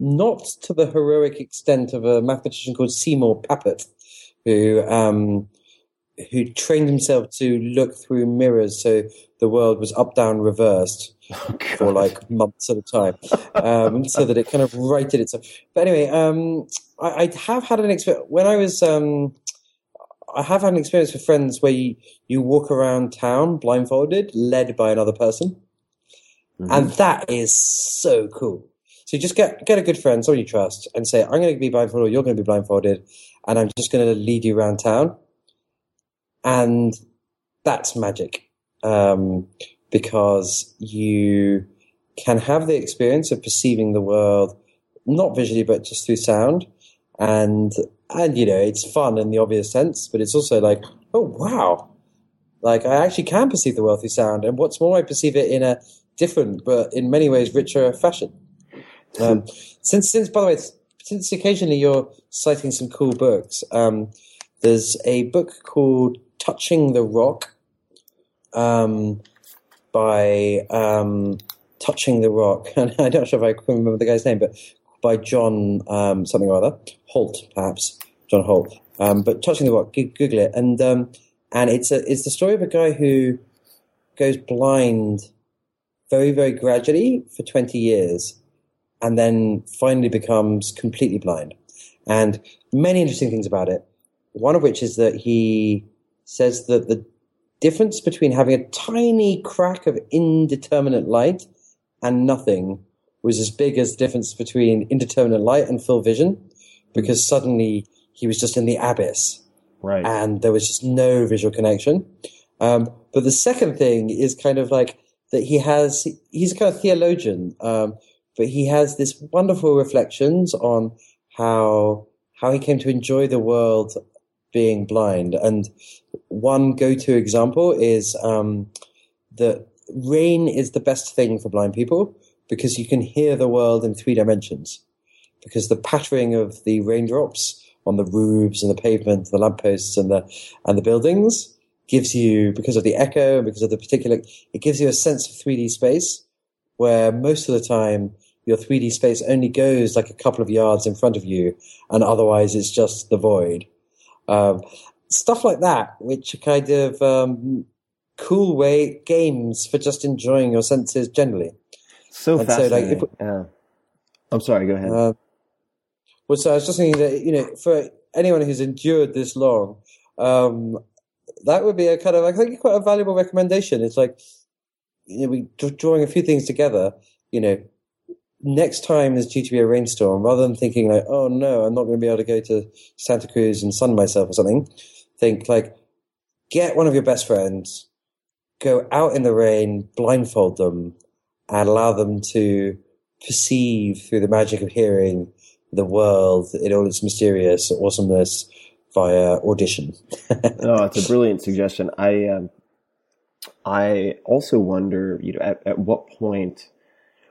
not to the heroic extent of a mathematician called Seymour Papert, who um, who trained himself to look through mirrors so the world was up, down, reversed oh, for like months at a time, um, so that it kind of righted itself. But anyway, um, I, I have had an experience when I was. Um, I have had an experience with friends where you, you walk around town blindfolded, led by another person, mm-hmm. and that is so cool. So you just get get a good friend, someone you trust, and say, "I'm going to be blindfolded, or you're going to be blindfolded, and I'm just going to lead you around town." And that's magic, um, because you can have the experience of perceiving the world, not visually, but just through sound. And, and you know, it's fun in the obvious sense, but it's also like, oh, wow, Like, I actually can perceive the wealthy sound, and what's more, I perceive it in a different, but in many ways richer fashion. Um, since, since, by the way, since occasionally you're citing some cool books, um, there's a book called Touching the Rock um, by um, Touching the Rock, and I'm not sure if I can remember the guy's name, but by John um, something or other, Holt, perhaps, John Holt. Um, but Touching the Rock, Google it, and um, and it's a, it's the story of a guy who goes blind very, very gradually for twenty years, and then finally becomes completely blind. And many interesting things about it, one of which is that he says that the difference between having a tiny crack of indeterminate light and nothing was as big as the difference between indeterminate light and full vision, because suddenly he was just in the abyss. Right. And there was just no visual connection. Um, but the second thing is kind of like that he has, he's a kind of theologian, um, but he has this wonderful reflections on how how he came to enjoy the world being blind. And one go-to example is um, that rain is the best thing for blind people because you can hear the world in three dimensions, because the pattering of the raindrops on the roofs and the pavement, the lampposts and the and the buildings gives you, because of the echo, because of the particular, it gives you a sense of three D space where most of the time your three D space only goes like a couple of yards in front of you, and otherwise it's just the void. Um, stuff like that, which are kind of um, cool way games for just enjoying your senses generally. So and fascinating. So, like, if, yeah. I'm sorry, go ahead. Uh, well, so I was just thinking that, you know, for anyone who's endured this long, um, that would be a kind of, I think, quite a valuable recommendation. It's like, you know, we drawing a few things together, you know, next time there's due to be a rainstorm, rather than thinking like, oh no, I'm not going to be able to go to Santa Cruz and sun myself or something, think like, get one of your best friends, go out in the rain, blindfold them, and allow them to perceive through the magic of hearing the world in all its mysterious awesomeness via audition. Oh, it's a brilliant suggestion. I, um, I also wonder, you know, at, at what point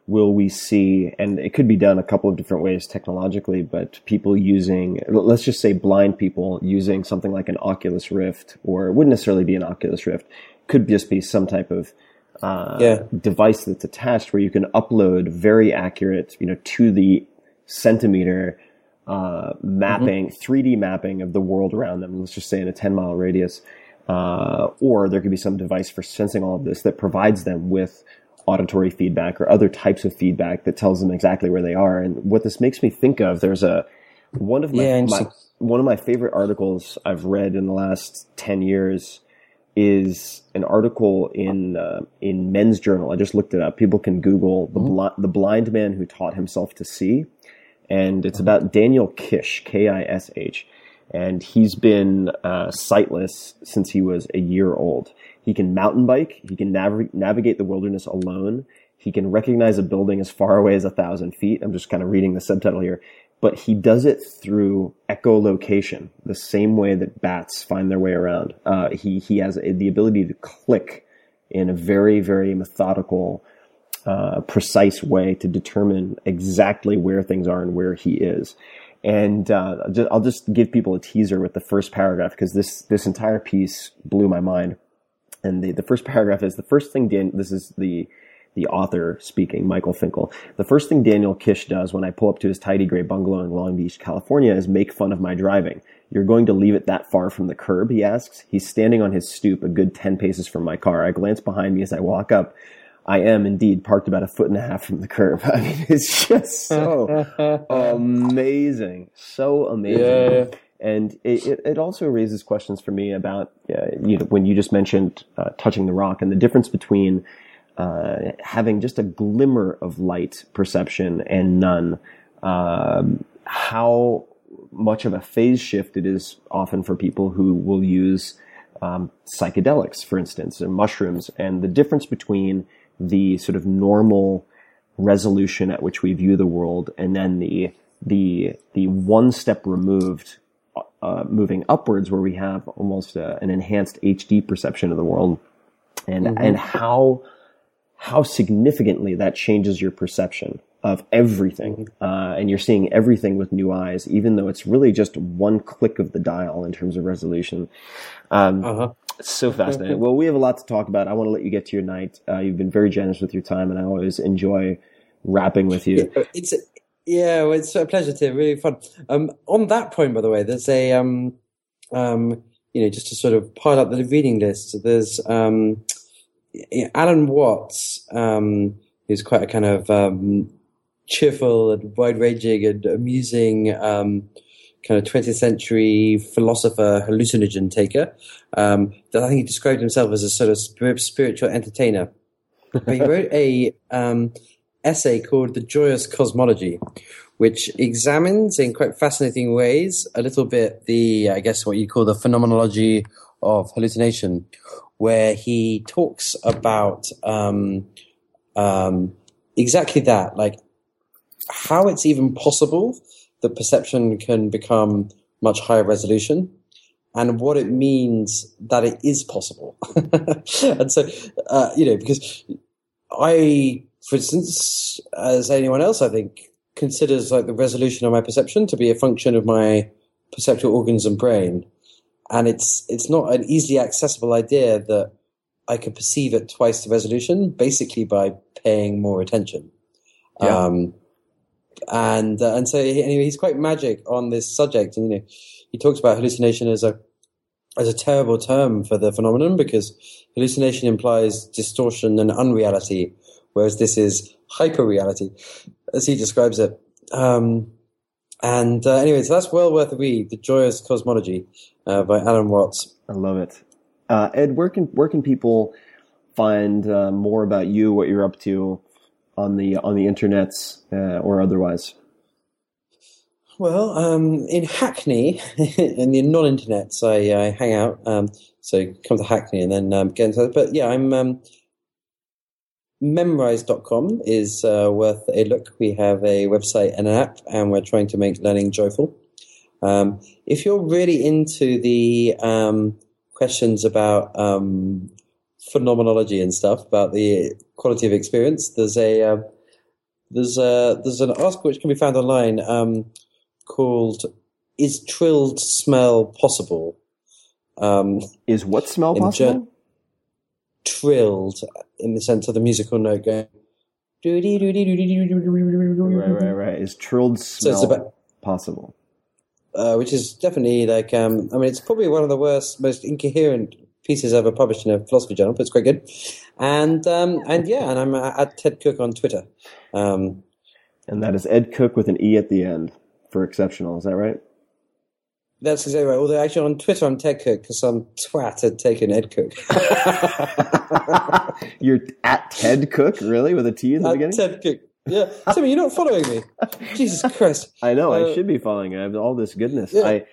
will we see, and it could be done a couple of different ways technologically, but people using, let's just say blind people using something like an Oculus Rift, or it wouldn't necessarily be an Oculus Rift, could just be some type of uh, yeah. device that's attached where you can upload very accurate, you know, to the centimeter uh, mapping, mm-hmm. three D mapping of the world around them, let's just say in a ten mile radius. Uh, or there could be some device for sensing all of this that provides them with auditory feedback or other types of feedback that tells them exactly where they are. And what this makes me think of, there's a one of my, yeah, my one of my favorite articles I've read in the last ten years is an article in uh, in Men's Journal. I just looked it up. People can Google the mm-hmm. bl- the blind man who taught himself to see, and it's about Daniel Kish, K I S H. And he's been uh, sightless since he was a year old. He can mountain bike. He can nav- navigate the wilderness alone. He can recognize a building as far away as a thousand feet. I'm just kind of reading the subtitle here. But he does it through echolocation, the same way that bats find their way around. Uh, he he has a, the ability to click in a very, very methodical, uh, precise way to determine exactly where things are and where he is. And uh, I'll just give people a teaser with the first paragraph, because this, this entire piece blew my mind. And the, the first paragraph is the first thing Dan, this is the, the author speaking, Michael Finkel. The first thing Daniel Kish does when I pull up to his tidy gray bungalow in Long Beach, California, is make fun of my driving. You're going to leave it that far from the curb, he asks. He's standing on his stoop a good ten paces from my car. I glance behind me as I walk up. I am indeed parked about a foot and a half from the curb. I mean, it's just so amazing. So amazing. Yeah. And it, it also raises questions for me about, uh, you know, when you just mentioned uh, touching the rock and the difference between uh, having just a glimmer of light perception and none, um, how much of a phase shift it is often for people who will use um, psychedelics, for instance, and mushrooms, and the difference between the sort of normal resolution at which we view the world, and then the the the one step removed uh, moving upwards, where we have almost a, an enhanced H D perception of the world, and mm-hmm. and how how significantly that changes your perception of everything. Uh, and you're seeing everything with new eyes, even though it's really just one click of the dial in terms of resolution. Um, uh-huh. It's so fascinating. Well, we have a lot to talk about. I want to let you get to your night. Uh, you've been very generous with your time, and I always enjoy rapping with you. It's a, yeah, well, it's a pleasure, Tim. Really fun. Um, on that point, by the way, there's a, um, um, you know, just to sort of pile up the reading list, there's um, Alan Watts, um, who's quite a kind of um, cheerful and wide-ranging and amusing um, kind of twentieth century philosopher, hallucinogen taker. Um, that I think he described himself as a sort of spir- spiritual entertainer. But he wrote a um, essay called The Joyous Cosmology, which examines in quite fascinating ways a little bit the, I guess, what you call the phenomenology of hallucination, where he talks about um, um, exactly that, like, how it's even possible that perception can become much higher resolution, and what it means that it is possible. And so, uh, you know, because I, for instance, as anyone else, I think, considers like the resolution of my perception to be a function of my perceptual organs and brain. And it's it's not an easily accessible idea that I could perceive at twice the resolution, basically by paying more attention. Yeah. Um, and uh, and so anyway, he's quite magic on this subject, and you know, he talks about hallucination as a as a terrible term for the phenomenon, because hallucination implies distortion and unreality, whereas this is hyperreality, as he describes it. Um, and uh, anyway, so that's well worth a read, The Joyous Cosmology uh, by Alan Watts. I love it, uh, Ed. Where can where can people find uh, more about you, what you're up to? On the on the internet uh, or otherwise? Well, um, in Hackney, in the non-internet, so I, I hang out. Um, so come to Hackney and then um, get into that. But yeah, I'm um, memrise dot com is uh, worth a look. We have a website and an app, and we're trying to make learning joyful. Um, if you're really into the um, questions about um, phenomenology and stuff, about the quality of experience, there's a uh, there's a there's an article which can be found online um, called "Is Trilled Smell Possible?" Um, Is what smell possible? Ger- trilled, in the sense of the musical note going. Right, right, right. Is trilled smell so it's about, possible? Uh, which is definitely like um, I mean, it's probably one of the worst, most incoherent pieces ever published in a philosophy journal, but it's quite good. And um, and yeah, and I'm at Ted Cook on Twitter. Um, and that is Ed Cook with an E at the end for exceptional. Is that right? That's exactly right. Although actually on Twitter I'm Ted Cook because some twat had taken Ed Cook. You're at Ted Cook, really, with a T in the at beginning? Ted Cook. Yeah, Timmy, you're not following me. Jesus Christ! I know. Uh, I should be following. I have all this goodness. Yeah. I.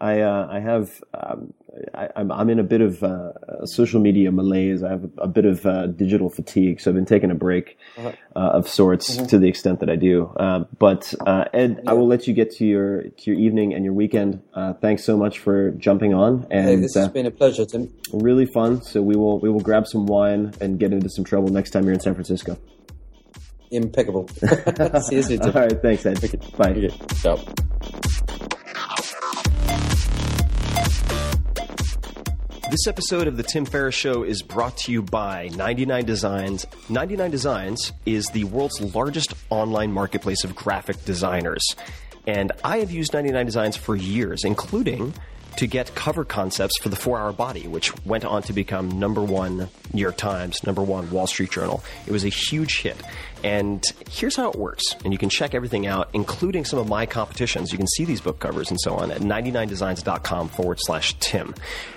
I, uh, I have, um, I, I'm, I'm in a bit of uh, social media malaise. I have a, a bit of uh, digital fatigue, so I've been taking a break uh, of sorts mm-hmm. to the extent that I do. Uh, but uh, Ed, yeah. I will let you get to your to your evening and your weekend. Uh, thanks so much for jumping on. And hey, this has uh, been a pleasure, Tim. Really fun. So we will we will grab some wine and get into some trouble next time you're in San Francisco. Impeccable. See you soon, Tim. All right, thanks, Ed. Okay. Bye. Okay. Ciao. This episode of The Tim Ferriss Show is brought to you by ninety-nine designs. ninety-nine designs is the world's largest online marketplace of graphic designers. And I have used ninety-nine designs for years, including to get cover concepts for The four-Hour Body, which went on to become number one New York Times, number one Wall Street Journal. It was a huge hit. And here's how it works. And you can check everything out, including some of my competitions. You can see these book covers and so on at ninety-nine designs dot com forward slash Tim.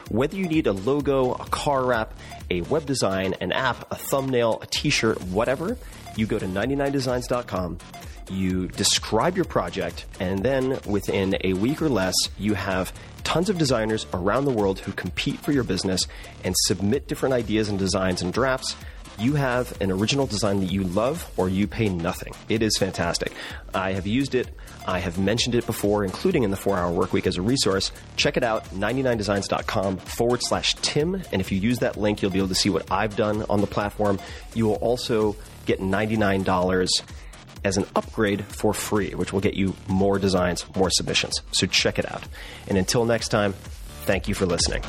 Whether you need a logo, a car wrap, a web design, an app, a thumbnail, a t-shirt, whatever, you go to ninety-nine designs dot com. You describe your project, and then within a week or less, you have tons of designers around the world who compete for your business and submit different ideas and designs and drafts you have an original design that you love or you pay nothing. It is fantastic. I have used it. I have mentioned it before, including in the four-hour workweek as a resource. Check it out, ninety-nine designs dot com forward slash Tim. And if you use that link, you'll be able to see what I've done on the platform. You will also get ninety-nine dollars as an upgrade for free, which will get you more designs, more submissions. So check it out. And until next time, thank you for listening.